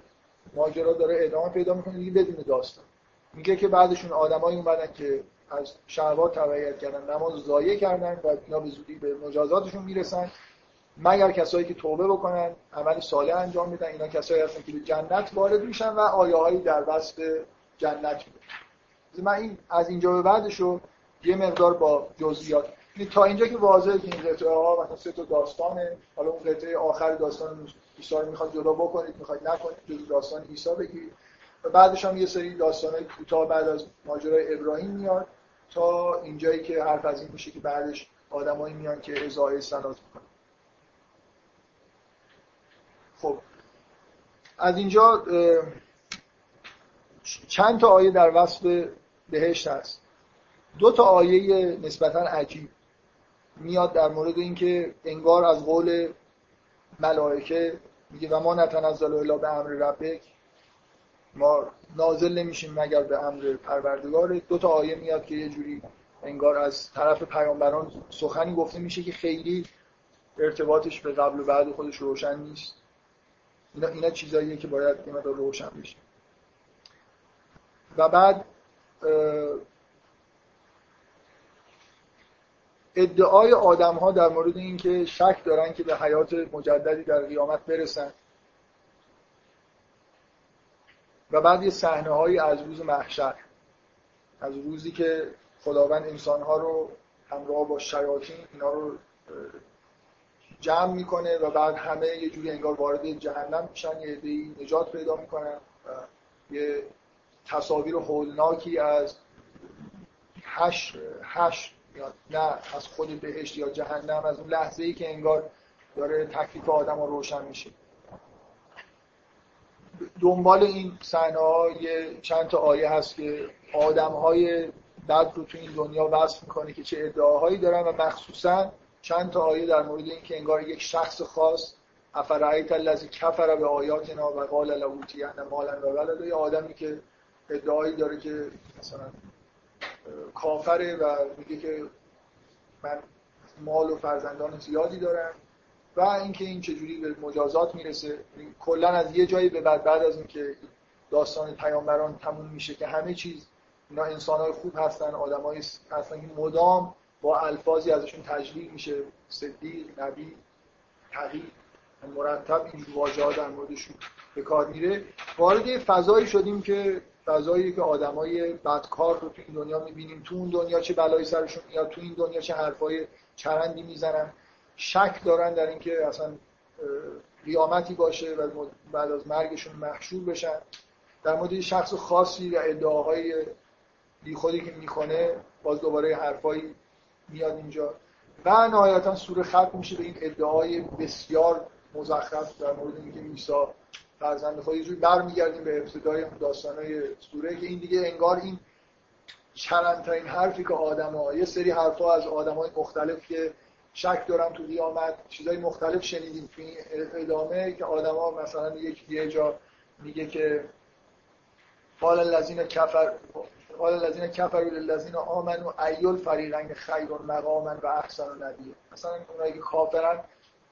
ماجرا داره ادامه پیدا میکنه دیگه بدون داستان. میگه که بعدشون آدمایی اومدن که از شهوات تبعیت کردن، نماز ضایع کردن و اینا به زودی به مجازاتشون میرسن، مگر کسایی که توبه بکنن، عمل صالح انجام میدن. اینا کسایی هستن که به جنت وارد میشن و آیه‌هایی در وصف جنت میده. من این از اینجا به بعدشو یه مقدار با جزئیات، تا اینجا که واضحه که این قطعه‌ها مثلا سه تا داستانه. حالا اون قطعه آخر داستان عیسی رو میخواد جدا بکنید، میخواد نکنید، جزء داستان عیسی بگید. و بعدش هم یه سری داستان‌های کوتاه بعد از ماجرای ابراهیم میاد تا اینجایی که حرف از این میشه که بعدش آدمایی میان که ازای سنات میکنن. خب از اینجا چند تا آیه در وصف بهشت هست. دو تا آیه نسبتاً عجیب میاد در مورد اینکه انگار از قول ملائکه میگه و ما نتنزل الا به امر ربک، ما نازل نمیشیم مگر به امر پروردگار. دو تا آیه میاد که یه جوری انگار از طرف پیامبران سخنی گفته میشه که خیلی ارتباطش به قبل و بعد خودش روشن نیست. اینا چیزاییه که باید اینا روشن بشه. و بعد ادعای آدم ها در مورد این که شک دارن که به حیات مجددی در قیامت برسن. و بعد یه صحنه هایی از روز محشر، از روزی که خداوند انسان ها رو همراه با شیاطین اینا رو جمع میکنه و بعد همه یه جوری انگار وارد جهنم میشن، یه عده‌ای نجات پیدا میکنن و یه تصاویر هولناکی از حشر یا نه از خود بهشت یا جهنم، از اون لحظه ای که انگار داره تکلیف آدم ها روشن میشه. دنبال این صحنه‌ها یه چند تا آیه هست که آدم‌های بد رو تو این دنیا وصف می‌کنه که چه ادعاهایی دارن و مخصوصاً چند تا آیه در مورد این که انگار یک شخص خاص افرایت الذی کفر به آیاتنا و قال لاوتین مالا و ولدا، یه آدمی که ادعایی داره که مثلا کافره و میگه که من مال و فرزندان زیادی دارم و اینکه این چجوری به مجازات میرسه. کلا از یه جایی به بعد از اینکه داستان پیامبران تموم میشه که همه چیز اینا انسان‌های خوب هستن، آدمایی هستن که مدام با الفاظی ازشون تجلیل میشه، صدیق، نبی، تقی، مرتب این واژه‌ها در موردشون به کار میره. وارد فضایی شدیم که فضایی که آدمای بدکار رو تو این دنیا میبینیم، تو اون دنیا چه بلایی سرشون میاد، تو این دنیا چه حرفای چرندی میزنن، شک دارن در اینکه اصلا قیامتی باشه و بعد از مرگشون محشور بشن. در مورد شخص خاصی و ادعاهای بیخودی که میکنه باز دوباره حرفایی میاد اینجا و نهایتا سوره ختم میشه به این ادعای بسیار مزخرف در مورد اینکه عیسی فرزند خدا. یه جوری برمیگردیم به ابتدای داستانای سوره که این دیگه انگار این چرندترین حرفی که آدم‌ها، یه سری حرفا از آدم‌های مختلف که شک دارم تو قیامت، چیزای مختلف شنیدیم تو این ادامه که آدما مثلا یه جا میگه که قال الذین کفروا للذین آمنوا ای الفریقین خیر مقاما و احسن ندیه، مثلا اونایی که کافرن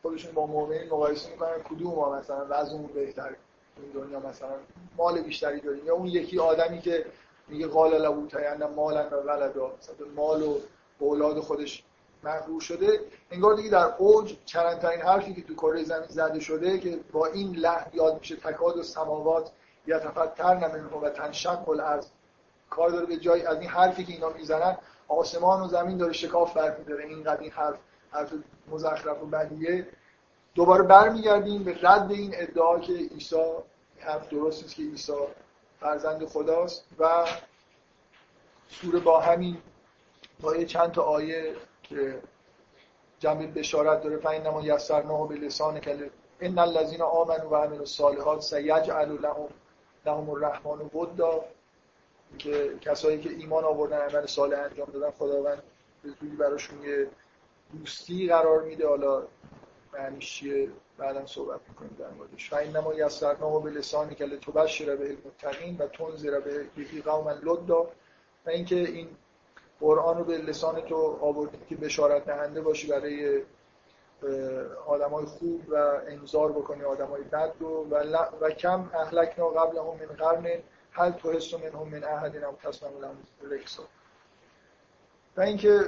خودشون با مؤمنین مقایسه میکنن کدوم ما مثلا وضعمون بهتره تو این دنیا، مثلا مال بیشتری داریم، یا اون یکی آدمی که میگه قال لاوتین مالا و ولدا، مثلا مال و اولاد خودش مغرور شده. انگار دیگه در اوج چرندترین حرفی که تو کره زمین زده شده که با این لحن یاد میشه تکاد و سماوات یتفطرن منه و تنشق الارض، کار داره به جای از این حرفی که اینا میزنن آسمان و زمین داره شکاف برمی‌داره. اینقدر این حرف مزخرف و بدیه. دوباره برمیگردیم به رد این ادعا که عیسی حرف درست نیست، که عیسی فرزند خداست و سوره با همین با چند تا آیه که جنبه بشارت داره، فإنما یسرناه بلسانک ان الذین آمنوا و عملوا الصالحات سیجعل لهم الرحمن ودا، که کسایی که ایمان آوردن عمل صالح انجام دادن خداوند به زودی براشون یه دوستی قرار میده. حالا معنیش چیه بعداً صحبت می‌کنیم در موردش. فإنما یسرناه بلسانک لتبشر به المتقین و تنذر به قوما لدا، و اینکه این قرآن رو به لسان تو آوردید که بشارت دهنده باشی برای آدمای خوب و انذار بکنی آدمای بد رو و کم اهلکنا قبلهم من قرن هل تحس منهم من احد او تسمع لهم رکسا. و اینکه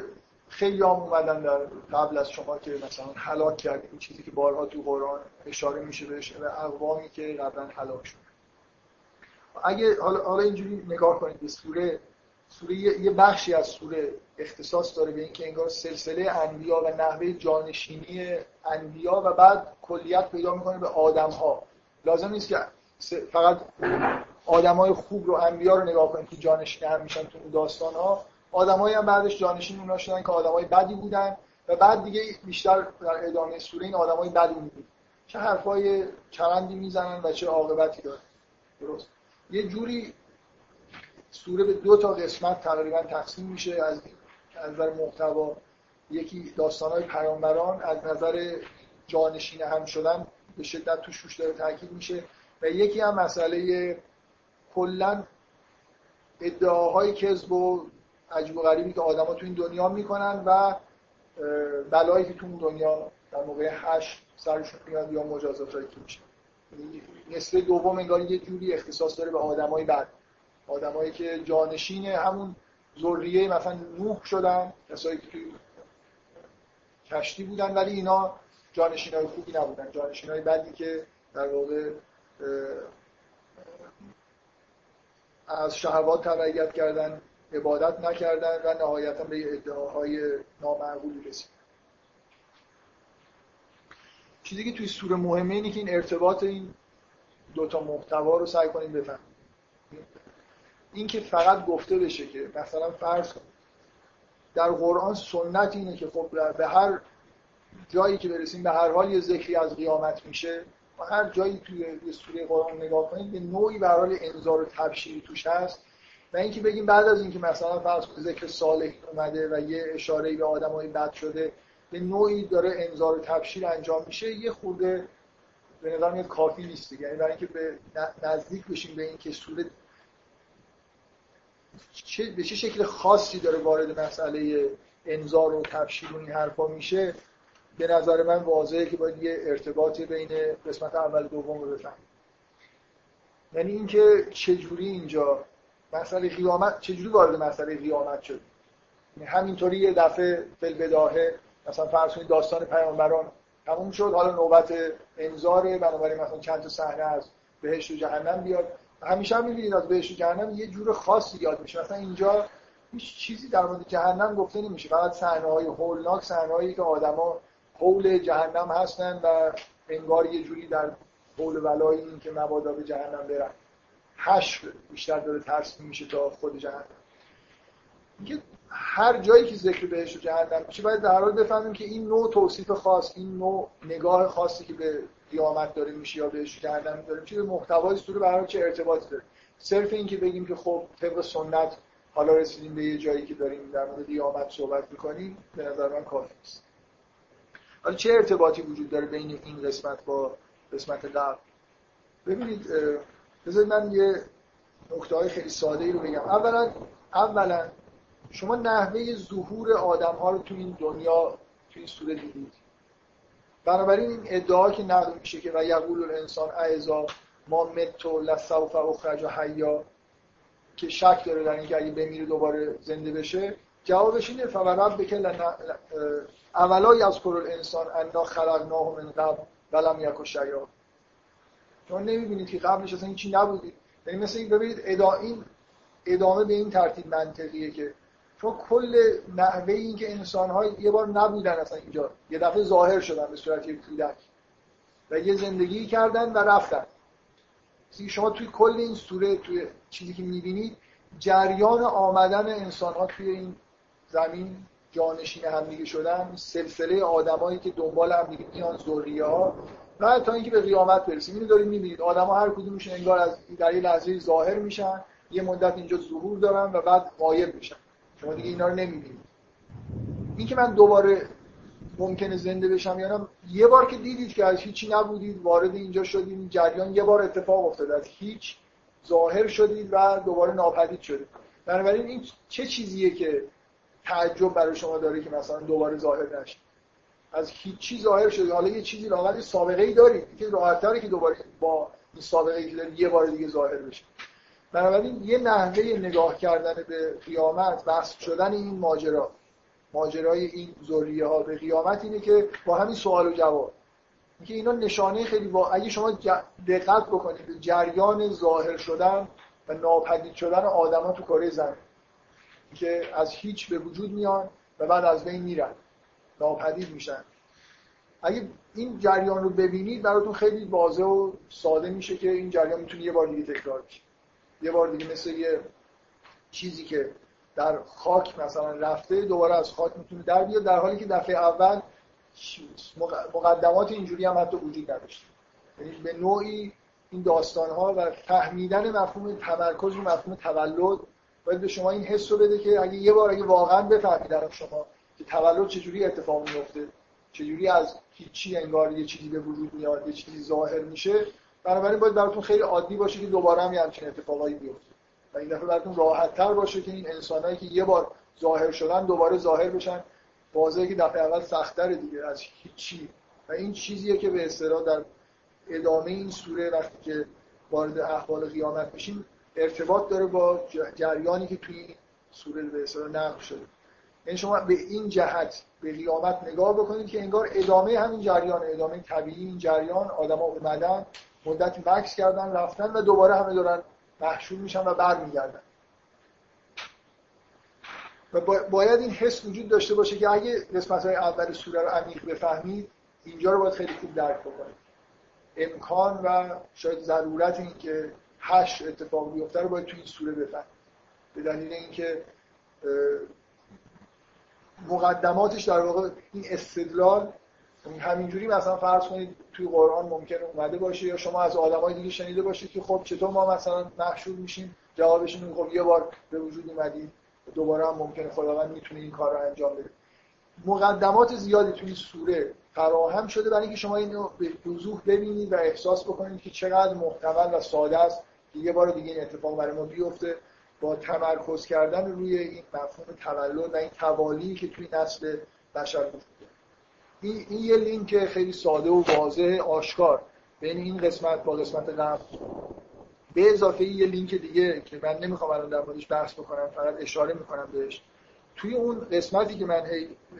خیلی هم اومدن در قبل از شما که مثلا هلاک کرد، این چیزی که بارها تو قرآن اشاره میشه بهش، و اقوامی که قبلا هلاک شد. اگه حالا اینجوری نگاه کنید به سوره یه بخشی از سوره اختصاص داره به اینکه انگار سلسله انبیا و نحوه جانشینی انبیا و بعد کلیت پیدا میکنه به آدم‌ها. لازم نیست که فقط آدم‌های خوب رو انبیا رو نگاه کنید که جانشین هم میشن تو داستان‌ها، آدمایی هم بعدش جانشین اونا شدن که آدمای بدی بودن و بعد دیگه بیشتر در ادامه سوره این آدمای بدی میبینید چه حرفای چرندی میزنن و چه عاقبتی داره. درست یه جوری سوره به دو تا قسمت تقریبا تقسیم میشه از نظر محتوا، یکی داستان‌های پیامبران از نظر جانشین هم شدن به شدت توش داره تاکید میشه و یکی هم مسئله کلا ادعاهای کذب و عجیب و غریبی که آدم‌ها تو این دنیا میکنن و بلایی که تو اون دنیا در موقع حشر سرشون میاد یا مجازاتایی که میشه. نصف دوم انگار یه جوری اختصاص داره به آدمای بد، آدمایی که جانشین همون ذریه مثلا نوح شدن، کسایی که توی کشتی بودن، ولی اینا جانشینای خوبی نبودن، جانشینای بدی که در واقع از شهوات تبعیت کردن، عبادت نکردن و نهایتاً به ادعاهای نامعقولی رسیدن. چیزی که توی سوره مهمه اینه که این ارتباط این دوتا محتوا رو سعی کنیم بفهمیم. این که فقط گفته بشه که مثلا فرض کنید در قرآن سنت اینه که خب به هر جایی که برسیم به هر حال یه ذکری از قیامت میشه و هر جایی توی سوره قرآن نگاه کنید به نوعی به هر حال انذار و تبشیری توش هست. و اینکه بگیم بعد از اینکه مثلا فرض کنید ذکر صالح اومده و یه اشاره‌ای به آدمای بد شده به نوعی داره انذار و تبشیر انجام میشه یه خورده به نظر میاد کافی نیست دیگه. یعنی برای اینکه به نزدیک بشیم به اینکه سوره به چه شکل خاصی داره وارد مسئله انذار و تبشیر و این حرفا میشه، به نظر من واضحه که باید یه ارتباطی بین قسمت اول و دوم رو بفهمیم. یعنی اینکه چجوری اینجا مسئله قیامت چجوری وارد مسئله قیامت شد. یعنی همینطوری یه دفعه فلبداهه مثلا فرض کنید داستان پیامبران تموم شد، حالا نوبت انذاره، بنابراین مثلا چند تا صحنه از بهشت و جهنم بیاد. همیشه هم می‌بینید از بهشت و جهنم یه جور خاصی یاد میشه، مثلا اینجا هیچ چیزی در مورد جهنم گفته نمیشه، فقط صحنه‌های هولناک، صحنه‌هایی که آدما حول جهنم هستن و انگار یه جوری در حول ولای این که مبادا به جهنم برن. حشر بیشتر داره ترس میشه تا خود جهنم. اینکه هر جایی که ذکر بهشت و جهنم میشه باید در حال بفهمیم که این نوع توصیف خاص، این نوع نگاه خاصی که به قیامت داره میشه یا بهش کردن داره چه محتوای سوره برای چه ارتباطی داره. صرف این که بگیم که خب طبق سنت حالا رسیدیم به یه جایی که داریم در مورد قیامت صحبت می‌کنیم به نظر من کافی است. حالا چه ارتباطی وجود داره بین این قسمت با قسمت قبل؟ ببینید بذارید من یه نکته‌های خیلی ساده‌ای رو بگم. اولا شما نحوه ظهور آدم‌ها رو تو این دنیا تو این سوره دیدید. بنابراین این ادعا که نقل میشه که و یقول الانسان اعزا ما متو لسوف اخرج حیا که شک داره در اینکه اگه بمیره دوباره زنده بشه، جوابش اینه فوربک اولا یذکر الانسان انا خلقناه من قبل ولم یک شیء. شما نمیبینید که قبلش اصلا چیزی نبودید. یعنی مثلا این ببینید ادامه به این ترتیب منطقیه که چون کل نحوه این که انسان‌ها یه بار نبودن اصلا اینجا، یه دفعه ظاهر شدن به صورت یک کودک و یه زندگی کردن و رفتن. شما توی کل این سوره توی چیزی که می‌بینید جریان آمدن انسان‌ها توی این زمین، جانشین همدیگه شدن، سلسله آدمایی که دنبال همدیگه میان، ذریه‌ها و تا اینکه به قیامت برسیم. اینو دارید می‌بینید آدم‌ها هر کدومش انگار از در یه لحظه ظاهر میشن، یه مدت اینجا ظهور دارن و بعد غایب میشن. شما دیگه اینا رو نمی‌بینید. این که من دوباره ممکنه زنده بشم یا نه، یه بار که دیدید که از هیچی نبودید وارد اینجا شدید، این جریان یه بار اتفاق افتاد، از هیچ ظاهر شدید و دوباره ناپدید شدید. بنابراین این چه چیزیه که تعجب برای شما داره که مثلا دوباره ظاهر نشید؟ از هیچ چیز ظاهر شده. حالا یه چیزی راحت سابقه‌ای دارید که راحت‌تره که دوباره با این سابقه‌ای که دارید یه بار دیگه ظاهر بشه. بنابراین یه نحوه نگاه کردن به قیامت، بحث شدن این ماجرای این ذریه ها به قیامت اینه که با همین سوال و جواب، اینکه اینا نشانه خیلی اگه شما دقت بکنید به جریان ظاهر شدن و ناپدید شدن آدم‌ها تو کره زمین که از هیچ به وجود میان و بعد از بین میرن، ناپدید میشن، اگه این جریان رو ببینید براتون خیلی واضح و ساده میشه که این جریان میتونه یه بار دیگه تکرار بشه، یه بار دیگه مثل یه چیزی که در خاک مثلا رفته دوباره از خاک میتونه در بیاد، در حالی که دفعه اول مقدمات اینجوری هم حتی وجود نداشت. یعنی به نوعی این داستان‌ها و فهمیدن مفهوم تمرکز و مفهوم تولد باید به شما این حس رو بده که اگه واقعا بفهمیدن شما که تولد چجوری اتفاق میفته، چجوری از هیچی انگار یه چیزی به وجود میاد، یه چیزی ظاهر میشه، بنابراین باید براتون خیلی عادی باشه که دوباره هم یه همچین اتفاقایی بیفته و این دفعه براتون راحت‌تر باشه که این انسانایی که یه بار ظاهر شدن دوباره ظاهر بشن. واضحه که دفعه اول سخت‌تره دیگه از هیچی و این چیزیه که به اصطلاح در ادامه این سوره وقتی که وارد احوال قیامت میشیم ارتباط داره با جریانی که توی سوره به اصطلاح نقل شده. یعنی شما به این جهت به قیامت نگاه بکنید که انگار ادامه همین جریان، ادامه طبیعی این جریان، آدم‌ها اومدن مدت مکث کردن رفتن و دوباره همه دارن محشور میشن و برمیگردن و باید این حس وجود داشته باشه که اگه قسمت‌های اول سوره رو عمیق بفهمید اینجا رو باید خیلی خوب درک بکنید. امکان و شاید ضرورت این که هش اتفاق بیفته رو باید تو این سوره بفهمید، به دلیل اینکه مقدماتش در واقع این استدلال همینجوری مثلا فرض کنید توی قرآن ممکنه اومده باشه یا شما از آدمای دیگه شنیده باشید که خب چطور ما مثلا محشور میشیم، جوابش اینه خب یه بار به وجود اومدیم دوباره هم ممکنه خداوند میتونه این کار رو انجام بده. مقدمات زیادی توی سوره فراهم شده برای اینکه شما اینو به وضوح ببینید و احساس بکنید که چقدر محتمل و ساده است که یه بار دیگه این اتفاق برای ما بیفته، با تمرکز کردن روی این مفهوم تولد و این توالی که توی نسل بشر وجود داره. این یه لینک خیلی ساده و واضح آشکار بین این قسمت با قسمت قبل، به اضافه یه لینک دیگه که من نمیخوام الان در موردش بحث بکنم، فقط اشاره میکنم بهش. توی اون قسمتی که من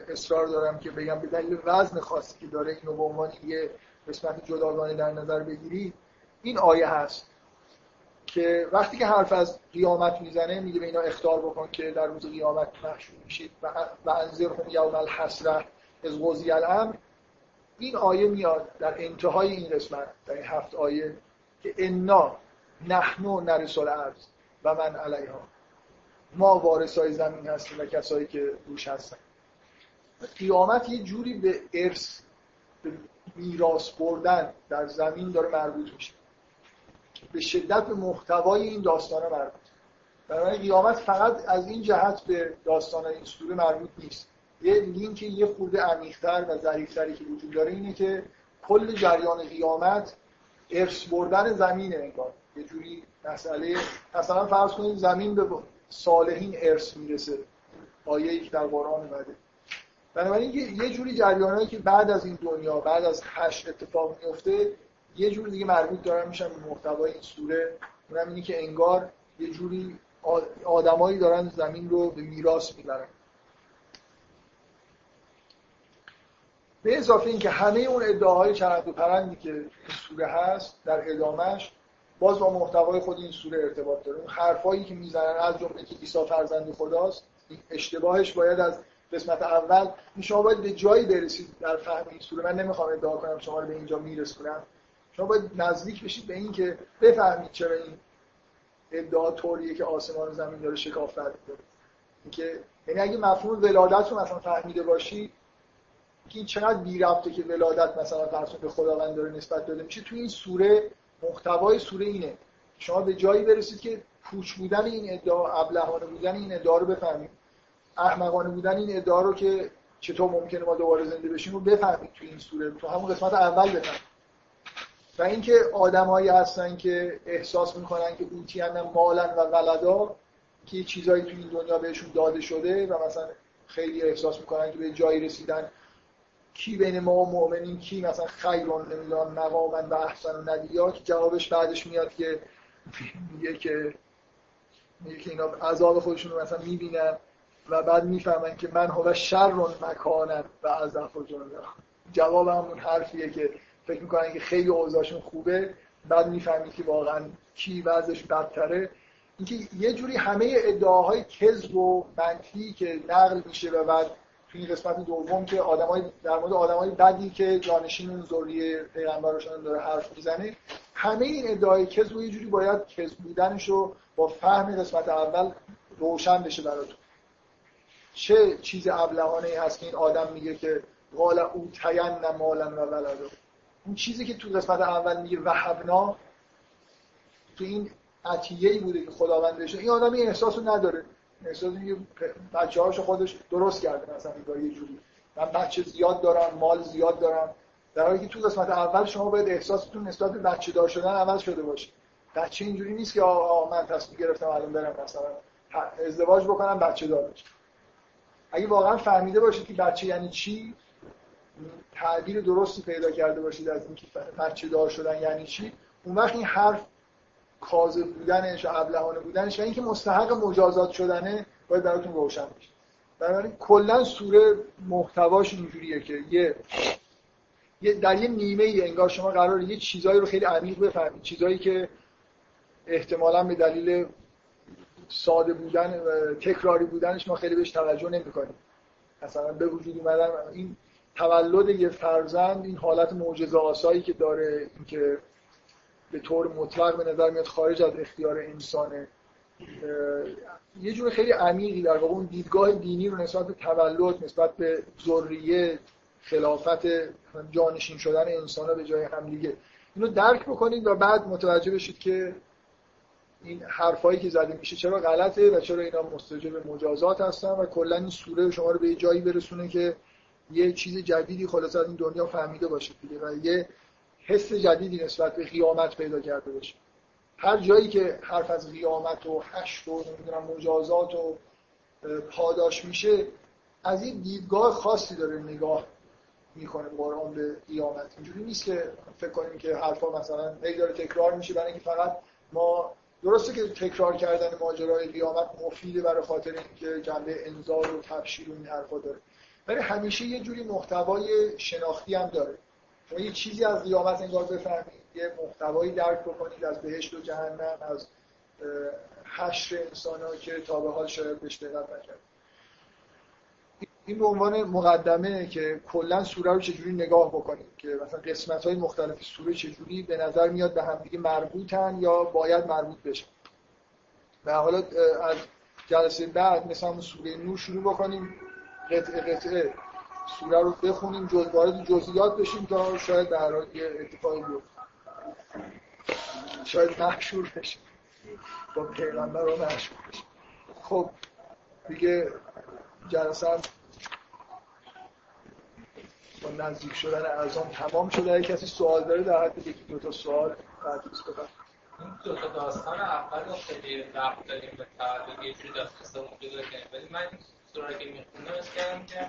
اصرار دارم که بگم به دلیل وزن خاصی که داره اینو به عنوان یه قسمت جداگانه در نظر بگیری، این آیه هست که وقتی که حرف از قیامت میزنه میگه به اینا اخطار بکن که در روز قیامت محشور میشید و انذرهم یوم الحسره اذ قضی الامر. این آیه میاد در انتهای این قسمت، در این 7 آیه که انا نحن نرث الارض و من علیها، ما وارثای زمین هستیم و کسایی که روش هستن. قیامت یه جوری به ارث، به میراث بردن در زمین داره مربوط میشه، به شدت به محتوای این داستانا مربوط. بنابراین قیامت فقط از این جهت به داستانای این سوره مربوط نیست. یه لینک یه خورده عمیق‌تر و ظریف‌تری که وجود داره اینه که کل جریان قیامت ارث بردن زمینه. انگار یه جوری مسئله، مثلا فرض کنید زمین به صالحین ارث میرسه، آیه‌ای که در قرآن اومده. بنابراین یه جوری جریانایی که بعد از این دنیا، بعد از حشر اتفاق میفته، یه جوری دیگه مربوط دارن میشن به محتوای این سوره. اونم اینه که انگار یه جوری آدمایی دارن زمین رو به میراث میبرن. به اضافه اینکه همه اون ادعاهای چرند و پرندی که این سوره هست در ادامهش باز با محتوای خود این سوره ارتباط داره. اون حرفایی که میزنن از جمله که عیسی فرزند خداست، این اشتباهش باید از قسمت اول، شما باید به جایی برسید در فهم این سوره. من نمیخوام ادعا کنم شما رو به اینجا میرسونم، شما باید نزدیک بشید به این که بفهمید چرا این ادعا طوریه که آسمان و زمین داره شکاف برمی‌داره. اینکه یعنی اگه مفهوم ولادت رو مثلا فهمیده باشی که این چقدر بی‌ربطه که ولادت مثلا فرض به خداوند داره نسبت داده میشه، تو این سوره محتوای سوره اینه. شما به جایی برسید که پوچ بودن این ادعا، ابلهانه بودن این ادعا رو بفهمید، احمقانه بودن این ادعا رو که چطور ممکنه ما دوباره زنده بشیم رو بفهمید تو این سوره، تو همون قسمت اول بفهمید. و اینکه آدمایی هستن که احساس میکنن که اوتیان مالن و ولدا، که چیزایی تو این دنیا بهشون داده شده و مثلا خیلی احساس میکنن که به جایی رسیدن کی بین ما و مؤمنین کی مثلا خیرون نمیدونم مقامن و احسن و ندیات، جوابش بعدش میاد که میگه که اینا عذاب خودشون رو مثلا میبینن و بعد میفهمن که من هو شرون مکانن و عذاب خودشون دارن. جواب همون حرفیه که فکر میکنن که خیلی اوضاعشون خوبه، بعد میفهمی که واقعا کی وضعش بدتره. اینکه یه جوری همه ادعاهای کذب و منفی که نقل میشه و بعد توی این قسمت دوم که آدمای در مورد آدمای بدی که جانشین اون ذریه پیغمبرشون داره حرف میزنه، همه این ادعای کذب یه جوری باید کذب بودنش رو با فهم قسمت اول روشن بشه براتون. چه چیز ابلهانه‌ای هست که این آدم میگه که قال او تین مالا و ولدا. اون چیزی که تو قسمت اول میگه وهبنا تو این عطیه‌ای بوده که خداوند بهش، این آدم این احساسو نداره. احساس میگه بچه‌هاشو خودش درست کرده، مثلا یه جوری من بچه زیاد دارم، مال زیاد دارم، در حالی که تو قسمت اول شما باید احساستون نسبت به بچه دار شدن عوض شده باشه. بچه اینجوری نیست که من تصمیم گرفتم الان برم مثلا ازدواج بکنم بچه دار بشم. اگه واقعا فهمیده باشید که بچه یعنی چی، تعبیر درستی پیدا کرده باشید از اینکه بچه دار شدن یعنی چی، اون وقت این حرف کاذب بودنش و ابلهانه بودنش و اینکه مستحق مجازات شدنه باید براتون روشن بشه. بنابراین کلا سوره محتواش اینجوریه که یه در یه نیمه ای انگار شما قراره یه چیزایی رو خیلی عمیق بفهمید، چیزایی که احتمالاً به دلیل ساده بودن و تکراری بودنش ما خیلی بهش توجه نمی‌کنیم. مثلا به وجود اومدن این تولد یه فرزند، این حالت معجزه آسایی که داره، اینکه به طور مطلق به نظر میاد خارج از اختیار انسانه، یه جور خیلی عمیقی در واقع اون دیدگاه دینی رو نسبت به تولد، نسبت به ذریه، خلافت، جانشین شدن انسانا به جای هم دیگه، اینو درک بکنید و بعد متوجه بشید که این حرفایی که زده میشه چرا غلطه و چرا اینا مستوجب مجازات هستن و کلا این سوره شما رو به یه جایی برسونه که یه چیز جدیدی خلاص از این دنیا فهمیده باشید و یه حس جدیدی نسبت به قیامت پیدا کرده باشه. هر جایی که حرف از قیامت و حشر و نمیدونم مجازات و پاداش میشه، از این دیدگاه خاصی داره نگاه میکنه قرآن به قیامت. اینجوری نیست که فکر کنیم که حرفا مثلا هی داره تکرار میشه برای اینکه فقط ما، درسته که تکرار کردن ماجرای قیامت مفیده برای خاطر اینکه جنبه انذار و تبشیر و این حرفا داره، ولی همیشه یه جوری محتوای شناختی هم داره. شما یه چیزی از قیامت انگار بفهمید، یه محتوایی درک بکنید از بهشت و جهنم، از حشر انسان‌ها که تا به حال شاید بهش دقت نکرد. این به عنوان مقدمه که کلا سوره رو چجوری نگاه بکنید، که مثلا قسمت‌های مختلف سوره چجوری به نظر میاد به هم دیگه مربوطن یا باید مربوط بشن. و حالا از جلسه بعد مثلا سوره نور شروع بکنیم، قطعه قطعه سوره رو بخونیم، وارد جزئیات بشیم تا شاید در حال یه اتفاقی بیفته، شاید محشور بشیم با پیغمبر رو محشور بشیم. خب دیگه جلسه با نزدیک شدن اذان تمام شده. اگه کسی سوال داره در حد یکی دو تا سوال تدریس بکنم. این دو تا داستان اول رو خیلی ربط داریم به تعالی، یه جوری داستان موجود رو کنیم، ولی من سوره که میخونم از کردم که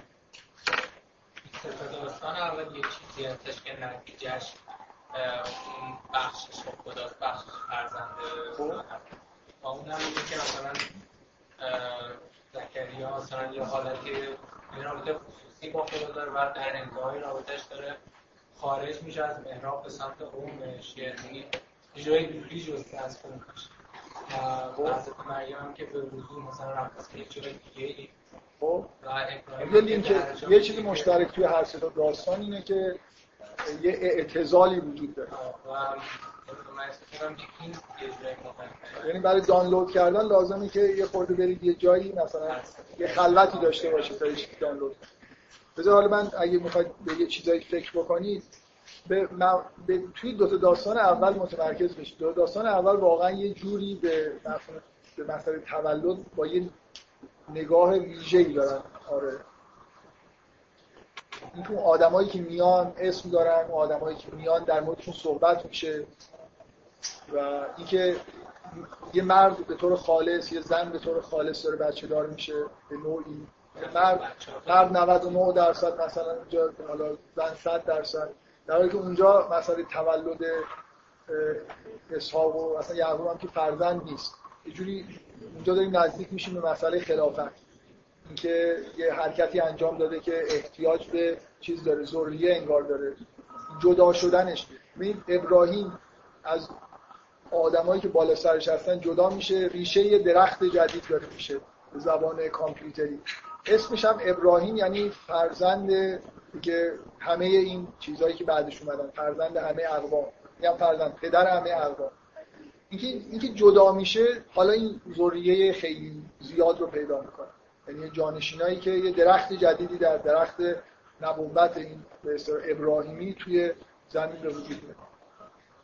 داستان اول یه چیزی هستش که نتیجهش اون بخشش با خداست، بخشش فرزنده و اون هم میگه که مثلا زکریا مثلا یه حالتی این رابطه خصوصی با خدا داره و در انتهای رابطهش داره خارج میشه از محراب به سمت قومش، یعنی جای دوری جزده از قومش. و حضرت مریم هم که به وضوع مثلا رفت که یک جای دیگه یه چیز مشترک توی هر سه تا داستان اینه که یه اعتزالی وجود داره و یعنی برای دانلود کردن لازمه که یه خورده برید یه جایی مثلا یه خلوتی داشته باشه تا چیزی دانلود کنید. بذار حالا من اگه میخواید به یه چیزایی فکر بکنید به توی دو تا داستان اول متمرکز بشید. دو داستان اول واقعا یه جوری به مسئله تولد با یه نگاه ویژه‌ای دارن. آره این تو آدمایی که میان اسم دارن، آدمایی که میان در موردشون صحبت میشه و اینکه یه مرد به طور خالص، یه زن به طور خالص داره بچه‌دار میشه به نوعی، قرب 99% مثلا اینجا زن 100%، در حالی که اونجا مثلا تولد اسحاق و مثلا یعقوب هم که فرزند نیست. یه جوری اونجا داریم نزدیک میشیم به مسئله خلافت، اینکه یه حرکتی انجام داده که احتیاج به چیز داره، ذریه انگار داره، جدا شدنش. ببین ابراهیم از آدمایی که بالا سرش هستن جدا میشه، ریشه یه درخت جدید داره میشه به زبان کامپیوتری. اسمش هم ابراهیم یعنی فرزند که همه این چیزایی که بعدش اومدن، فرزند همه اقوام، یا فرزند پدر همه اقوام. اینکه جدا میشه، حالا این ذریه خیلی زیاد رو پیدا میکنه، یعنی جانشینایی که یه درخت جدیدی در درخت نبوت این به اصطلاح ابراهیمی توی زمین به وجود میاد.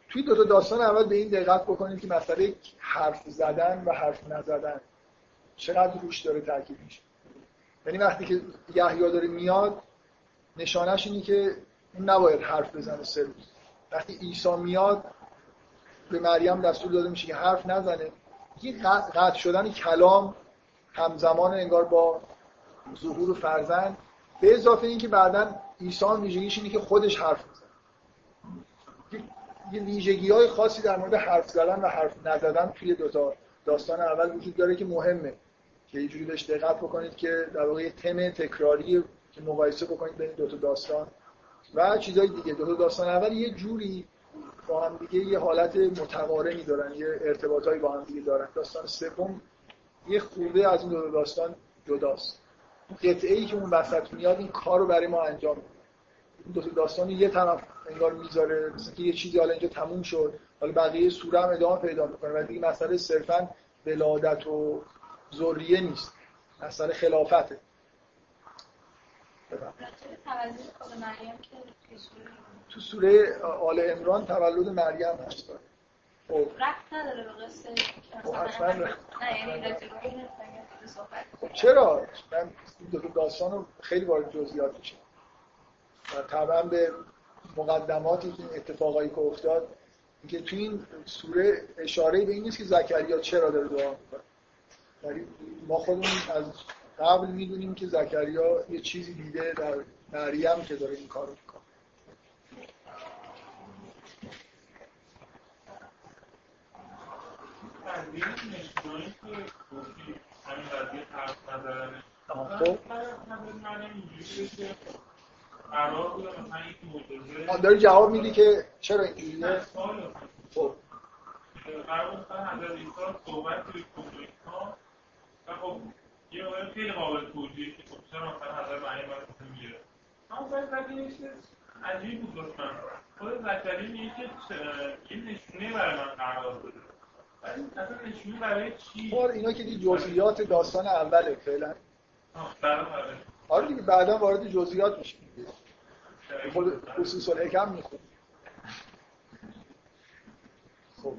توی دو تا داستان اول به این دقت بکنید که مسئله حرف زدن و حرف نزدن چقدر روش داره تاکید میشه. یعنی وقتی که یحیی داره میاد، نشانش اینه که اون نباید حرف بزنه 3 روز. وقتی عیسی میاد، به مریم دستور داده میشه که حرف نزنه. این قطع شدن کلام همزمان انگار با ظهور فرزند، به اضافه اینکه بعداً عیسی ویژگیش اینه که خودش حرف بزنه. یه ویژگی‌های خاصی در مورد حرف زدن و حرف نزدن توی دو تا داستان اول وجود داره که مهمه که یه جوری بهش دقت بکنید، که در واقع یه تم تکراری که مقایسه بکنید بین دو تا داستان و چیزای دیگه. دو تا داستان اول یه جوری با هم دیگه یه حالت متقارنی دارن، یه ارتباطایی با هم دیگه دارن. داستان سوم یه خورده از این دو تا داستان جداست. قطعه‌ای که اون وسط میاد این کارو برای ما انجام میده. این دو تا داستان یه طرف انگار میذاره مثلا که یه چیزی حالا اینجا تموم شد، حالا بقیه سوره هم ادامه پیدا میکنه و دیگه مسئله صرفاً ولادت و ذریه نیست، مسئله خلافته. تو سوره آل عمران تولد مریم هست. رفت نداره به قصه چرا؟ من دو داستان رو خیلی وارد جزئیات میشم و طبعا به مقدماتی که اتفاقایی که افتاد، اینکه تو این سوره اشاره‌ای به این نیست که زکریا چرا داره دعا میکنه. ولی ما خودمون از قبل میدونیم که زکریا یه چیزی دیده در مریم که داره این کارو میکنه. داری جواب میدی که چرا اینه؟ خب قرار مثلا حضرت عیسی صحبت توی کلیسا و خب یه واقعه خیلی قابل توجیه که خب چرا مثلا حضرت مریم رو میگیره، اما باید بگیرش عجیب بود بسن. خود زکریا میگه که این نشونه برای من قرار بده، ولی اصلا نشونه برای چی؟ خب اینا که دید جزئیات داستان اوله فعلا. آره دیگه بعدا وارد جزئیات میشه، خود فصوص الحکم میخونه. خب